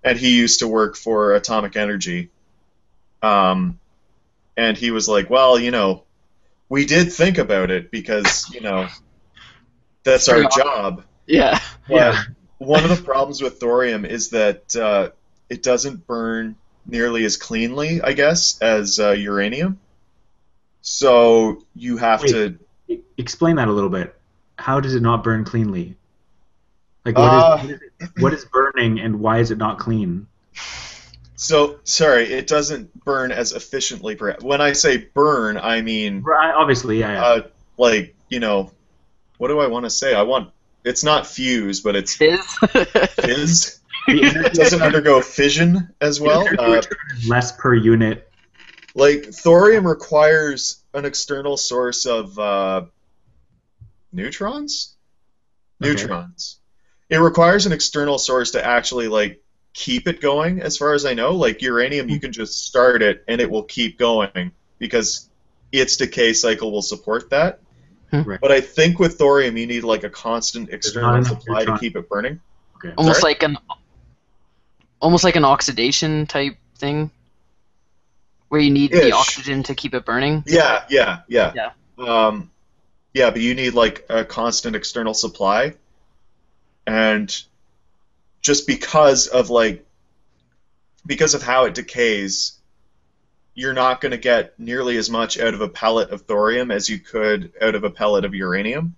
and he used to work for Atomic Energy. And he was like, well, you know, we did think about it because, you know, that's our job. Yeah. Yeah. One of the problems with thorium is that it doesn't burn nearly as cleanly, I guess, as uranium. So you have to... Explain that a little bit. How does it not burn cleanly? Like, what is burning, and why is it not clean? So, sorry, it doesn't burn as efficiently. When I say burn, I mean... Obviously, yeah. Like, you know, what do I want to say? I want... It's not fuse, but it's... Fizz? Fizz? It doesn't undergo fission as well. Less per unit. Like, thorium requires an external source of neutrons? Okay. Neutrons. It requires an external source to actually, like, keep it going, as far as I know. Like, uranium, you can just start it, and it will keep going, because its decay cycle will support that. Right. But I think with thorium, you need, like, a constant external supply to keep it burning. Okay. Almost like an... Almost like an oxidation type thing, where you need the oxygen to keep it burning. Yeah. Yeah, but you need like a constant external supply, and just because of how it decays, you're not going to get nearly as much out of a pellet of thorium as you could out of a pellet of uranium,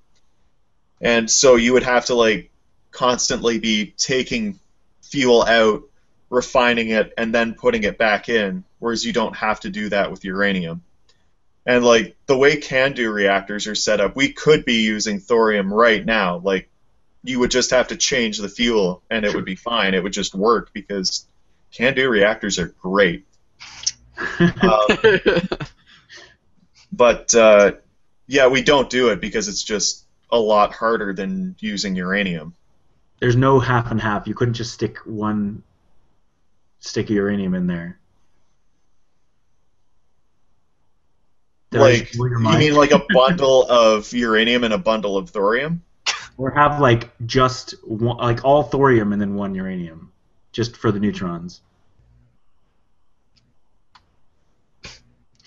and so you would have to like constantly be taking fuel out, refining it, and then putting it back in, whereas you don't have to do that with uranium. And like the way CANDU reactors are set up, we could be using thorium right now. Like you would just have to change the fuel and it would be fine. It would just work because CANDU reactors are great. But yeah, we don't do it because it's just a lot harder than using uranium. There's no half and half. You couldn't just stick one stick of uranium in there. Like, you mean like a bundle of uranium and a bundle of thorium? Or have like just one, like all thorium and then one uranium, just for the neutrons.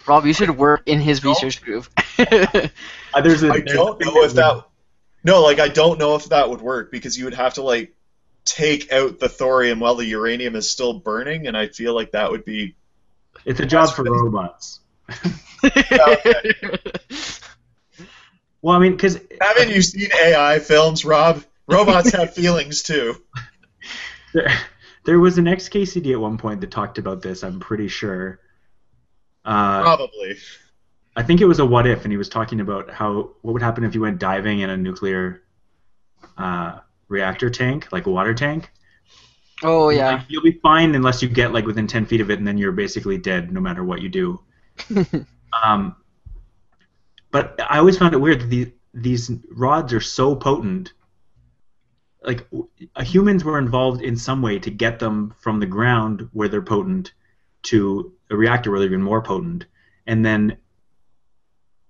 Rob, you should work in his research group. I don't know if that... No, like, I don't know if that would work, because you would have to, like, take out the thorium while the uranium is still burning, and I feel like that would be... It's a job for robots. Yeah, okay. Well, I mean, because... Haven't you seen AI films, Rob? Robots have feelings, too. There was an XKCD at one point that talked about this, I'm pretty sure. Probably. I think it was a what if, and he was talking about how what would happen if you went diving in a nuclear reactor tank, like a water tank. Oh yeah. Like, you'll be fine unless you get like within 10 feet of it, and then you're basically dead no matter what you do. But I always found it weird that these rods are so potent. Like humans were involved in some way to get them from the ground where they're potent to a reactor where they're even more potent, and then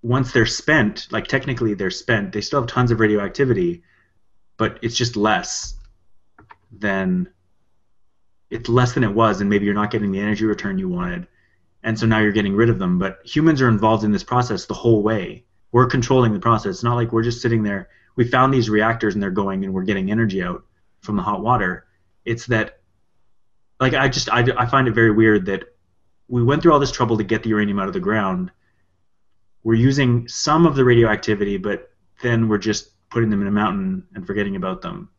once they're spent, like technically they're spent, they still have tons of radioactivity, but it's just less than it was, and maybe you're not getting the energy return you wanted, and so now you're getting rid of them. But humans are involved in this process the whole way. We're controlling the process. It's not like we're just sitting there, we found these reactors and they're going and we're getting energy out from the hot water. It's that, like, I find it very weird that we went through all this trouble to get the uranium out of the ground. We're using some of the radioactivity, but then we're just putting them in a mountain and forgetting about them.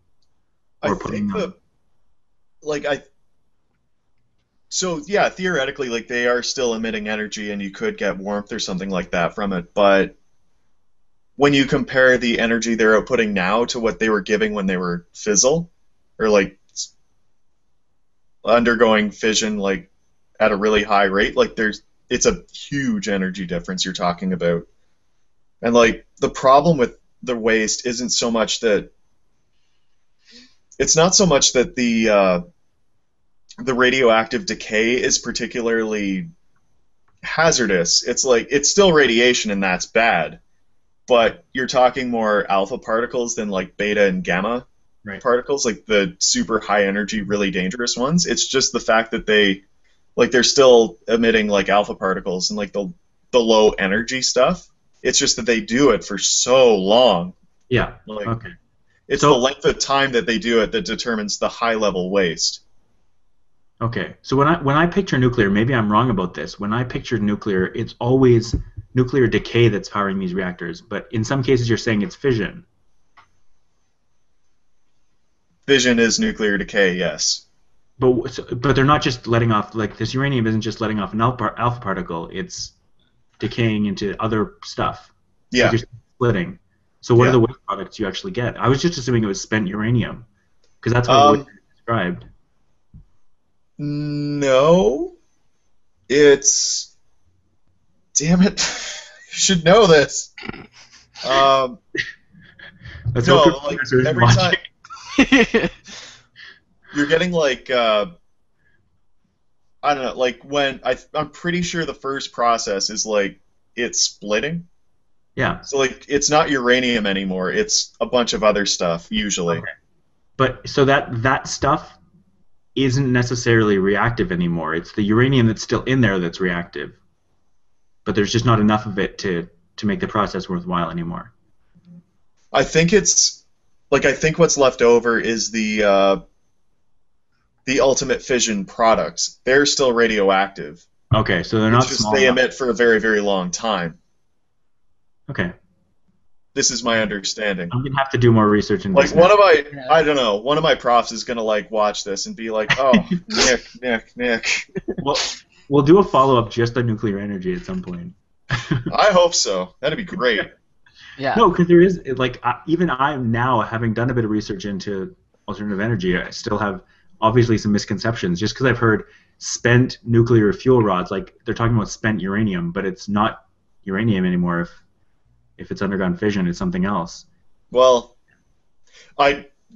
So yeah, theoretically, like they are still emitting energy, and you could get warmth or something like that from it. But when you compare the energy they're outputting now to what they were giving when they were fizzle, or like undergoing fission, like at a really high rate, like it's a huge energy difference you're talking about. And like the problem with the waste isn't so much that the radioactive decay is particularly hazardous. It's like it's still radiation and that's bad, but you're talking more alpha particles than like beta and gamma particles, like the super high energy, really dangerous ones. It's just the fact that they're still emitting like alpha particles and like the low energy stuff. It's just that they do it for so long. Yeah. Like, okay. It's the length of time that they do it that determines the high level waste. Okay. So when I picture nuclear, maybe I'm wrong about this. When I picture nuclear, it's always nuclear decay that's powering these reactors. But in some cases, you're saying it's fission. Fission is nuclear decay, yes. But they're not just letting off, like, this uranium isn't just letting off an alpha particle, it's decaying into other stuff. Yeah. So you're splitting. So what are the waste products you actually get? I was just assuming it was spent uranium, because that's what it was described. No. It's... Damn it. You should know this. That's no, like, every watching. Time... You're getting like, I don't know, like when, I'm pretty sure the first process is like, it's splitting. Yeah. So like, it's not uranium anymore, it's a bunch of other stuff, usually. Okay. But, so that stuff isn't necessarily reactive anymore, it's the uranium that's still in there that's reactive. But there's just not enough of it to make the process worthwhile anymore. I think it's, like, I think what's left over is the ultimate fission products. They're still radioactive. Okay, so they're not just small. They emit for a very, very long time. Okay. This is my understanding. I'm going to have to do more research. Like, one of my, I don't know, one of my profs is going to, like, watch this and be like, oh, Nick. Well, we'll do a follow-up just on nuclear energy at some point. I hope so. That'd be great. Yeah. No, because there is, like, even I now, having done a bit of research into alternative energy, I still have... obviously some misconceptions, just because I've heard spent nuclear fuel rods, like they're talking about spent uranium, but it's not uranium anymore. If it's undergone fission, it's something else. Well,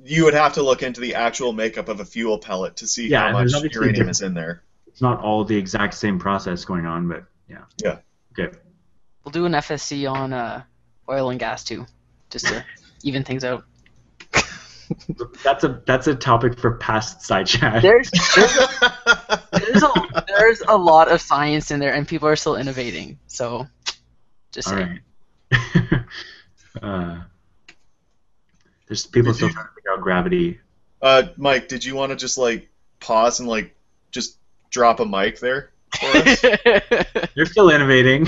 you would have to look into the actual makeup of a fuel pellet to see how much uranium is in there. It's not all the exact same process going on, but yeah. Yeah. Okay. We'll do an FSC on oil and gas too, just to even things out. That's a topic for past side chat. There's a lot of science in there, and people are still innovating. So, just saying. Right. There's people still trying to figure out gravity. Mike, did you want to just like pause and like just drop a mic there for us? They're still innovating.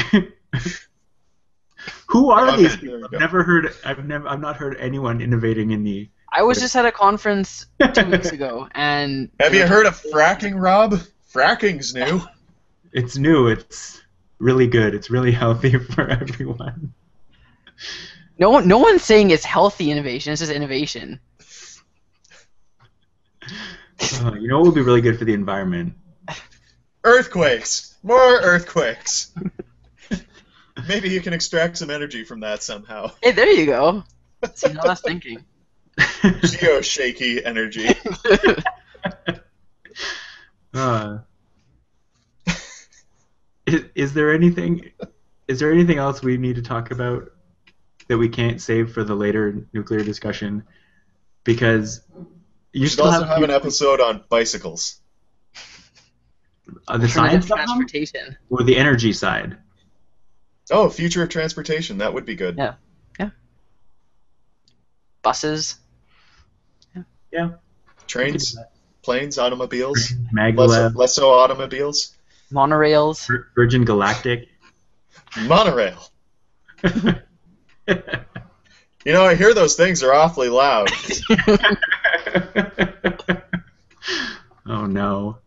Who are these people? I've not heard anyone innovating in the. I was just at a conference 2 weeks ago, and... Have you heard of fracking, Rob? Fracking's new. It's new. It's really good. It's really healthy for everyone. No one's saying it's healthy innovation. It's just innovation. You know what would be really good for the environment? Earthquakes. More earthquakes. Maybe you can extract some energy from that somehow. Hey, there you go. See how that's thinking. Geo shaky energy. Is there anything else we need to talk about that we can't save for the later nuclear discussion? Because you still also have an episode on bicycles. The science of transportation or the energy side? Oh, future of transportation. That would be good. Yeah. Yeah. Buses. Yeah. Trains, planes, automobiles, Maglev, less so automobiles, monorails, Virgin Galactic, monorail. You know, I hear those things are awfully loud. Oh no.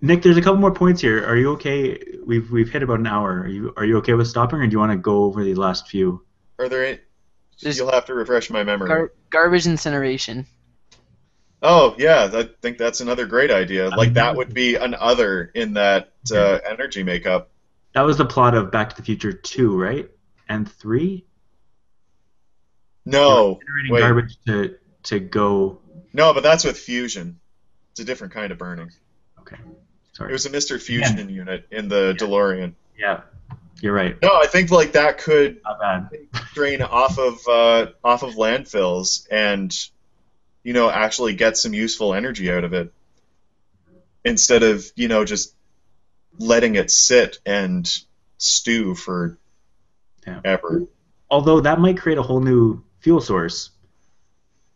Nick, there's a couple more points here. Are you okay? We've hit about an hour. Are you okay with stopping, or do you want to go over the last few? Are there any? You'll have to refresh my memory. Garbage incineration. Oh, yeah, I think that's another great idea. Like, that would be an other in that energy makeup. That was the plot of Back to the Future 2, right? And 3? No. Generating garbage to go... No, but that's with fusion. It's a different kind of burning. Okay, sorry. It was a Mr. Fusion unit in the DeLorean. Yeah. You're right. No, I think like that could drain off of landfills, and you know, actually get some useful energy out of it, instead of, you know, just letting it sit and stew for ever. Although that might create a whole new fuel source,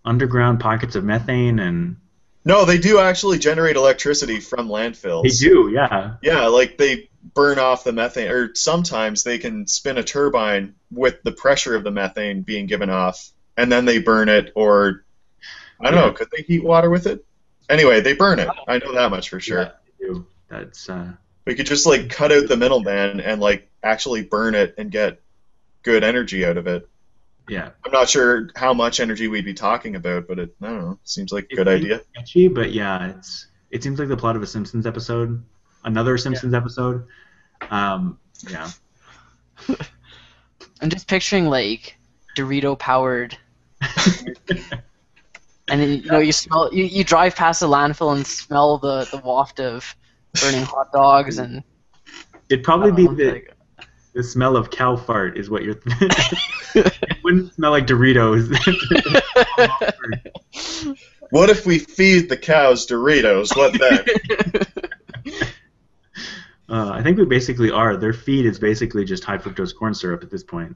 underground pockets of methane and. No, they do actually generate electricity from landfills. They do, yeah. Yeah, like they burn off the methane, or sometimes they can spin a turbine with the pressure of the methane being given off, and then they burn it, or, I don't know, could they heat water with it? Anyway, they burn it. I know that much for sure. Yeah, they do. That's we could just like cut out the middleman and like actually burn it and get good energy out of it. Yeah. I'm not sure how much energy we'd be talking about, but it, I don't know. Seems like a good idea. Sketchy, but yeah, it seems like the plot of a Simpsons episode, another Simpsons episode. Yeah. I'm just picturing like Dorito powered. And then, you know, you smell. You drive past the landfill and smell the waft of burning hot dogs and. It'd probably be the smell of cow fart is what you're. It wouldn't smell like Doritos. What if we feed the cows Doritos? What then? I think we basically are. Their feed is basically just high fructose corn syrup at this point.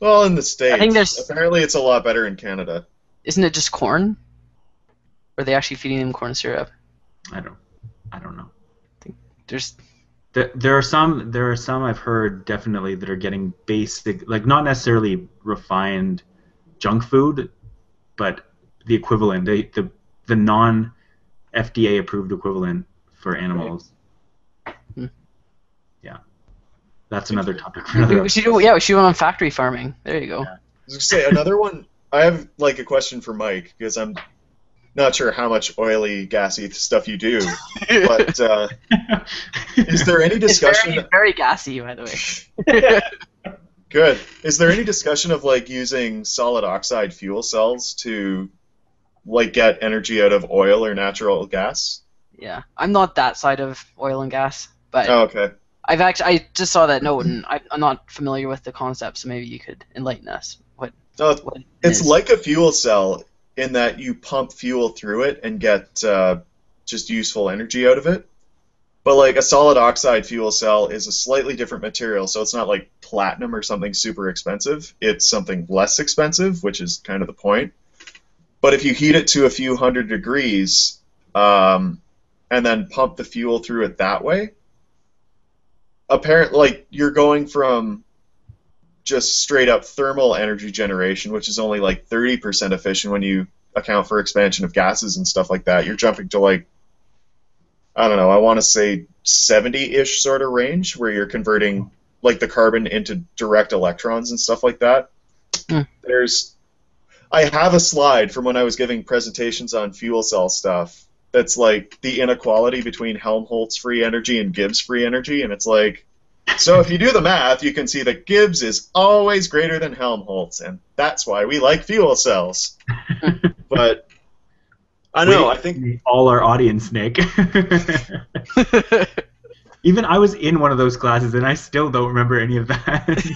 Well, in the States. I think there's... Apparently it's a lot better in Canada. Isn't it just corn? Or are they actually feeding them corn syrup? I don't know. I think there's there are some I've heard definitely that are getting basic, like not necessarily refined junk food, but the equivalent, the non FDA approved equivalent for animals. Right. Yeah. That's another topic for another. We should do one on factory farming. There you go. Yeah. I was gonna say another one. I have like a question for Mike because I'm not sure how much oily, gassy stuff you do, but is there any discussion? It's very gassy, by the way. Good. Is there any discussion of like using solid oxide fuel cells to like get energy out of oil or natural gas? Yeah, I'm not that side of oil and gas, but oh, okay. I just saw that note, and I'm not familiar with the concept, so maybe you could enlighten us. It's like a fuel cell in that you pump fuel through it and get just useful energy out of it. But like a solid oxide fuel cell is a slightly different material, so it's not like platinum or something super expensive. It's something less expensive, which is kind of the point. But if you heat it to a few hundred degrees and then pump the fuel through it that way, apparently like you're going from just straight up thermal energy generation, which is only like 30% efficient when you account for expansion of gases and stuff like that. You're jumping to like, I don't know, I want to say 70-ish sort of range where you're converting like the carbon into direct electrons and stuff like that. Mm. I have a slide from when I was giving presentations on fuel cell stuff that's like the inequality between Helmholtz free energy and Gibbs free energy, and it's like, so if you do the math, you can see that Gibbs is always greater than Helmholtz, and that's why we like fuel cells. But I don't know, I think all our audience, Nick. Even I was in one of those classes, and I still don't remember any of that.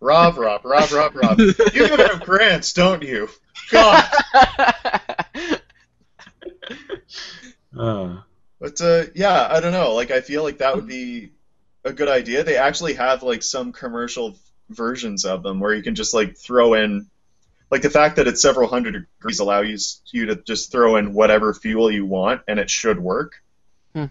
Rob. You give out grants, don't you? God. But, yeah, I don't know. Like, I feel like that would be a good idea. They actually have, like, some commercial versions of them where you can just, like, throw in... Like, the fact that it's several hundred degrees allows you to just throw in whatever fuel you want, and it should work. Hmm.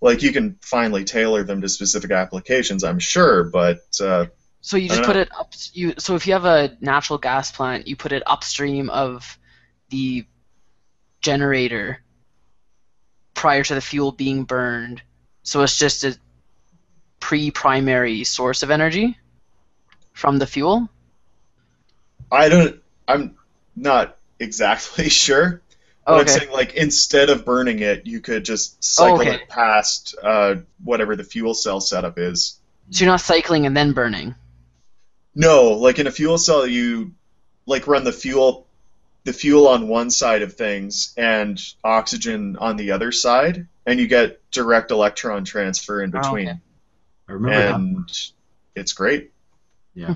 Like, you can finally tailor them to specific applications, I'm sure, but... so you just put it up... So if you have a natural gas plant, you put it upstream of the generator... prior to the fuel being burned, so it's just a primary source of energy from the fuel? I'm not exactly sure. Oh, okay. But I'm saying, like, instead of burning it, you could just cycle it past whatever the fuel cell setup is. So you're not cycling and then burning? No, like in a fuel cell, you like run the fuel on one side of things and oxygen on the other side, and you get direct electron transfer in between. Okay. I remember that. It's great. Yeah.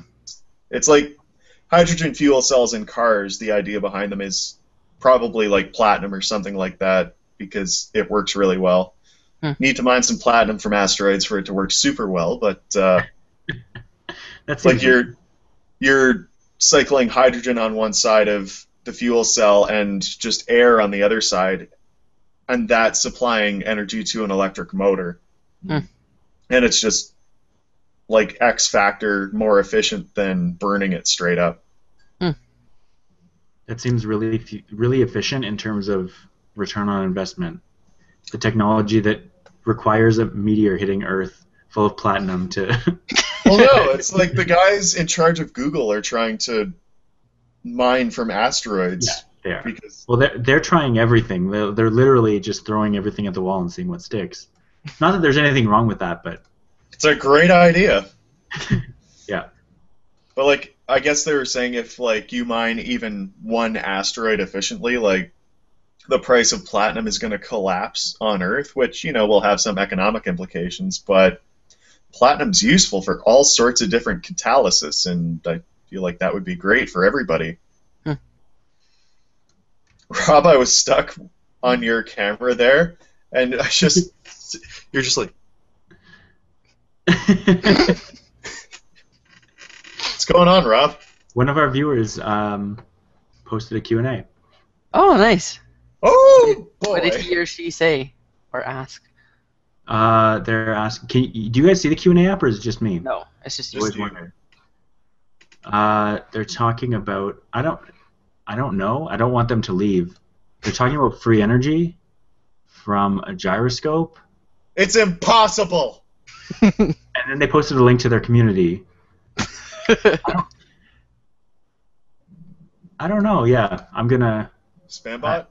It's like hydrogen fuel cells in cars, the idea behind them is probably like platinum or something like that because it works really well. Hmm. Need to mine some platinum from asteroids for it to work super well, but that's like you're cycling hydrogen on one side of the fuel cell and just air on the other side, and that's supplying energy to an electric motor. Mm. And it's just like X factor more efficient than burning it straight up. Mm. That seems really, really efficient in terms of return on investment. The technology that requires a meteor hitting Earth full of platinum to... Well, no, it's like the guys in charge of Google are trying to mine from asteroids. Yeah, they are. Because... Well, they're trying everything. They're literally just throwing everything at the wall and seeing what sticks. Not that there's anything wrong with that, but... It's a great idea. Yeah. But, like, I guess they were saying if, like, you mine even one asteroid efficiently, like, the price of platinum is going to collapse on Earth, which, you know, will have some economic implications, but platinum's useful for all sorts of different catalysis, and I feel like that would be great for everybody. Huh. Rob, I was stuck on your camera there, and I just... You're just like... What's going on, Rob? One of our viewers posted a Q&A. Oh, nice. Oh, boy. What did he or she say or ask? They're asking, do you guys see the Q&A app, or is it just me? No, it's just you. They're talking about, I don't know. I don't want them to leave. They're talking about free energy from a gyroscope. It's impossible. And then they posted a link to their community. I don't know. Yeah, I'm gonna spam bot.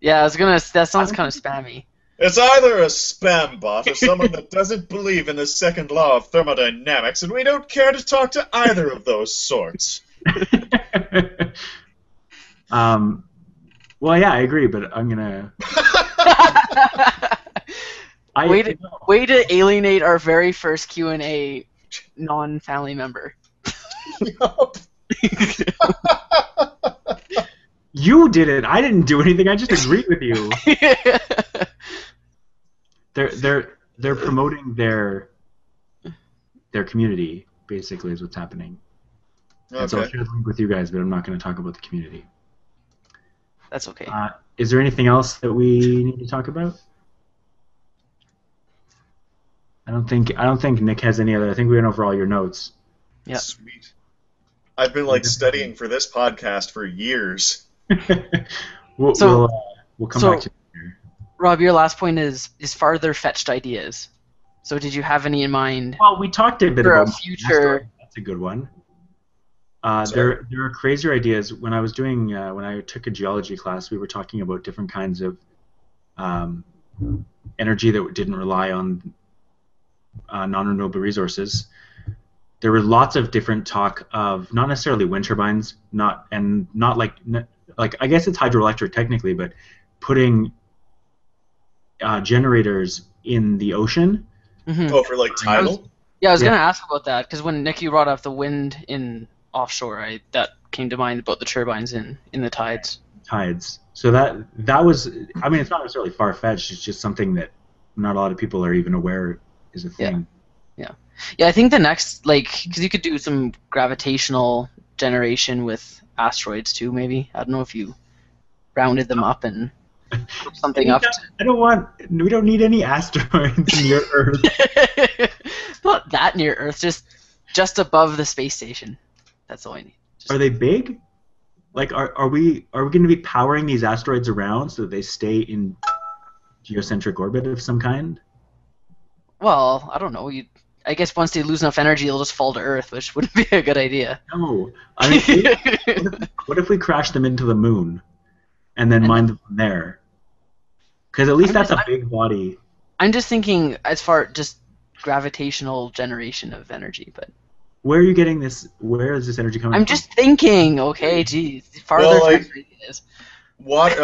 Yeah, I was gonna. That sounds kind of spammy. It's either a spam bot or someone that doesn't believe in the second law of thermodynamics, and we don't care to talk to either of those sorts. Well, yeah, I agree, but I'm gonna. Way to alienate our very first Q&A non-family member. Yup. You did it. I didn't do anything. I just agreed with you. Yeah. They're promoting their community, basically, is what's happening. Okay. And so I'll share the link with you guys, but I'm not going to talk about the community. That's okay. Is there anything else that we need to talk about? I don't think Nick has any other. I think we went over all your notes. Yeah. Sweet. I've been like studying for this podcast for years. We'll come back to it later. Rob, your last point is farther fetched ideas. So did you have any in mind? Well, we talked a bit about future. That's a good one. There are crazier ideas. When I was doing when I took a geology class, we were talking about different kinds of energy that didn't rely on non-renewable resources. There were lots of different talk of not necessarily wind turbines, not like I guess it's hydroelectric technically, but putting generators in the ocean. Mm-hmm. Oh, for like tidal? I was gonna ask about that, because when Nikki brought up the wind in offshore, that came to mind about the turbines in the tides. So that was, I mean, it's not necessarily far fetched. It's just something that not a lot of people are even aware is a thing. Yeah, I think the next, like, because you could do some gravitational generation with asteroids too, maybe. I don't know if you rounded them up and put something up. We don't need any asteroids near Earth. Not that near Earth, just above the space station. That's all I need. Are they big? Like, are we going to be powering these asteroids around so that they stay in geocentric orbit of some kind? Well, I don't know. I guess once they lose enough energy, they'll just fall to Earth, which wouldn't be a good idea. No. I mean, what if we crash them into the moon and then mine them from there? Because at least that's a big body. I'm just thinking as far just gravitational generation of energy, but... Where are you getting this? Where is this energy coming from? I'm just thinking, okay, geez. Farther it is. What,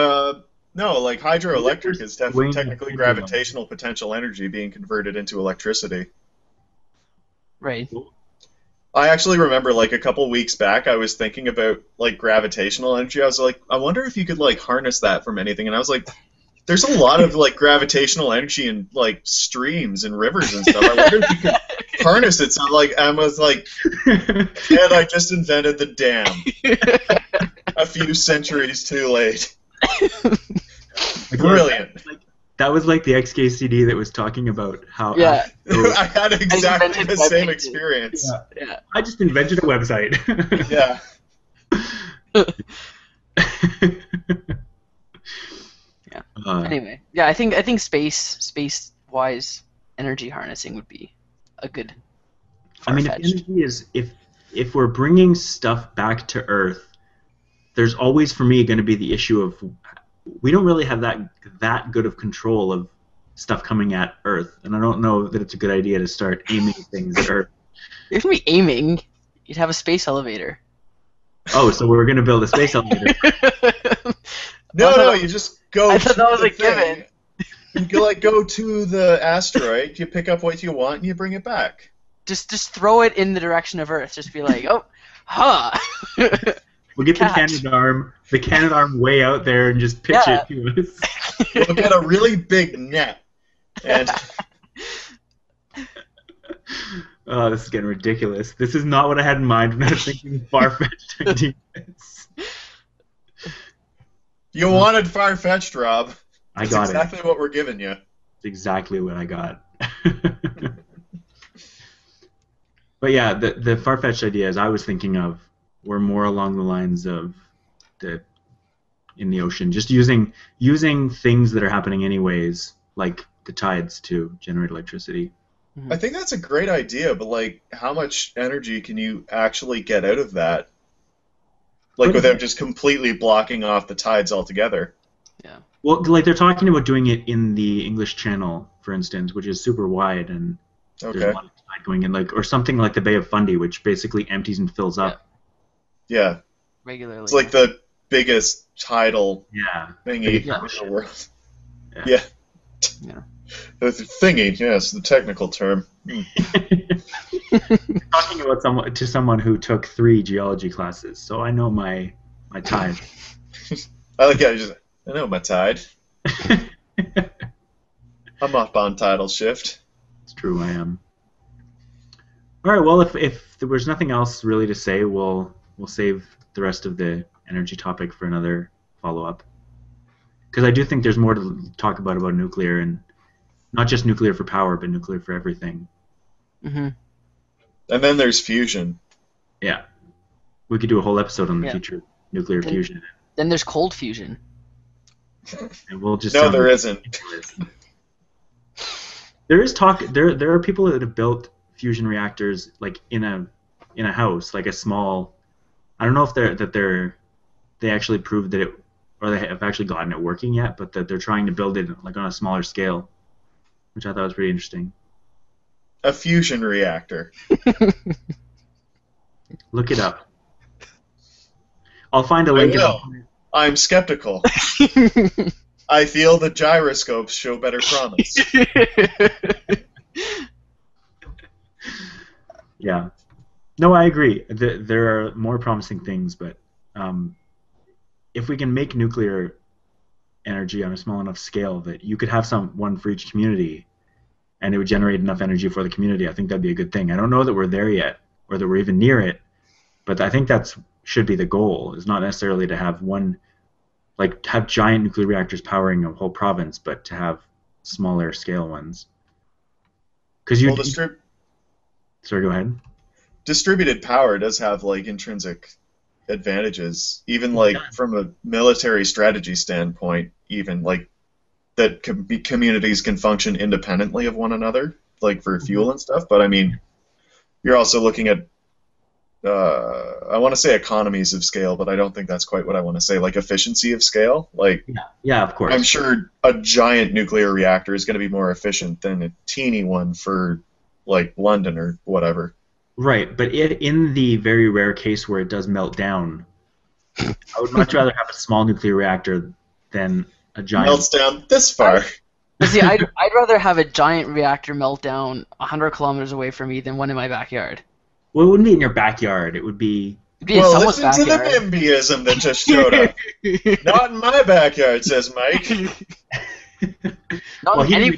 no, like hydroelectric is technically gravitational potential energy being converted into electricity. Right. I actually remember, like, a couple weeks back, I was thinking about, like, gravitational energy. I was like, I wonder if you could, like, harness that from anything. And I was like, there's a lot of, like, gravitational energy in, like, streams and rivers and stuff. I wonder if you could harness it. So, like, I was like, and I just invented the dam. A few centuries too late. Brilliant. That was like the XKCD that was talking about how... Yeah. I had exactly the same experience. Yeah. I just invented a website. Yeah. Yeah. Anyway, yeah, I think space-wise energy harnessing would be a good. I mean, if energy is if we're bringing stuff back to Earth, there's always for me going to be the issue of we don't really have that good of control of stuff coming at Earth, and I don't know that it's a good idea to start aiming things at Earth. If we aiming, you'd have a space elevator. Oh, so we're going to build a space elevator. No, you just go. I thought that was a given. You like go to the asteroid, you pick up what you want, and you bring it back. Just throw it in the direction of Earth. Just be like, oh, huh. We'll get the Canadarm way out there and just pitch it to us. We'll get a really big net. And oh, this is getting ridiculous. This is not what I had in mind when I was thinking far-fetched ideas. You wanted far-fetched, Rob. That's exactly what we're giving you. It's exactly what I got. But yeah, the far-fetched ideas I was thinking of were more along the lines of in the ocean, just using things that are happening anyways, like the tides, to generate electricity. I think that's a great idea, but like, how much energy can you actually get out of that? Like, without just completely blocking off the tides altogether. Yeah. Well, like they're talking about doing it in the English Channel, for instance, which is super wide and there's a lot of tide going in, like, or something like the Bay of Fundy, which basically empties and fills up. Yeah. Regularly. It's like the biggest tidal thingy in the world. Yeah. Thingy, yes, the technical term. Talking about someone who took 3 geology classes, so I know my tide. I like how you just, I know my tide. I'm up on tidal shift. It's true, I am. All right, well, if there was nothing else really to say, we'll save the rest of the energy topic for another follow-up, because I do think there's more to talk about nuclear, and not just nuclear for power, but nuclear for everything. Mm-hmm. And then there's fusion. Yeah. We could do a whole episode on the future of nuclear fusion. Then there's cold fusion. And we'll just no, there isn't. There is talk. There are people that have built fusion reactors like in a house, like a small. I don't know if they actually proved that it, or they have actually gotten it working yet, but that they're trying to build it like on a smaller scale, which I thought was pretty interesting. A fusion reactor. Look it up. I'll find a link. I will. I'm skeptical. I feel the gyroscopes show better promise. Yeah. No, I agree. There are more promising things, but if we can make nuclear energy on a small enough scale that you could have one for each community, and it would generate enough energy for the community, I think that'd be a good thing. I don't know that we're there yet, or that we're even near it, but I think that should be the goal. Is not necessarily to have one, like have giant nuclear reactors powering a whole province, but to have smaller scale ones. Because you. Sorry, go ahead. Distributed power does have like intrinsic advantages, even like from a military strategy standpoint, even like that communities can function independently of one another, like for fuel and stuff. But I mean, you're also looking at, I want to say economies of scale, but I don't think that's quite what I want to say, like efficiency of scale. Like, yeah, of course. I'm sure a giant nuclear reactor is going to be more efficient than a teeny one for like London or whatever. Right, but in the very rare case where it does melt down, I would much rather have a small nuclear reactor than a giant. Melts down this far. See, I'd rather have a giant reactor melt down 100 kilometers away from me than one in my backyard. Well, it wouldn't be in your backyard. It would be. Well, listen backyard. To the NIMBYism that just showed up. Not in my backyard, says Mike. So when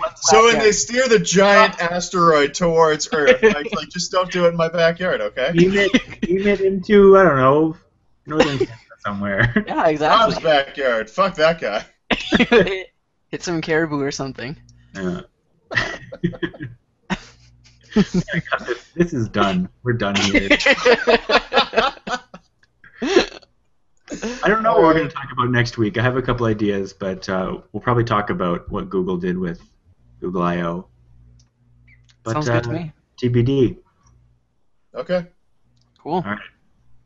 they steer the giant asteroid towards Earth, like just don't do it in my backyard, okay? Beam it into, I don't know, northern Canada somewhere. Yeah, exactly. Rob's backyard. Fuck that guy. Hit some caribou or something. Yeah. This is done. We're done here. I don't know what we're going to talk about next week. I have a couple ideas, but we'll probably talk about what Google did with Google I.O. Sounds good to me. TBD. Okay. Cool. All right.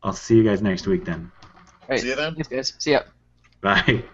I'll see you guys next week then. All right. See you then. Thanks, guys. See ya. Bye.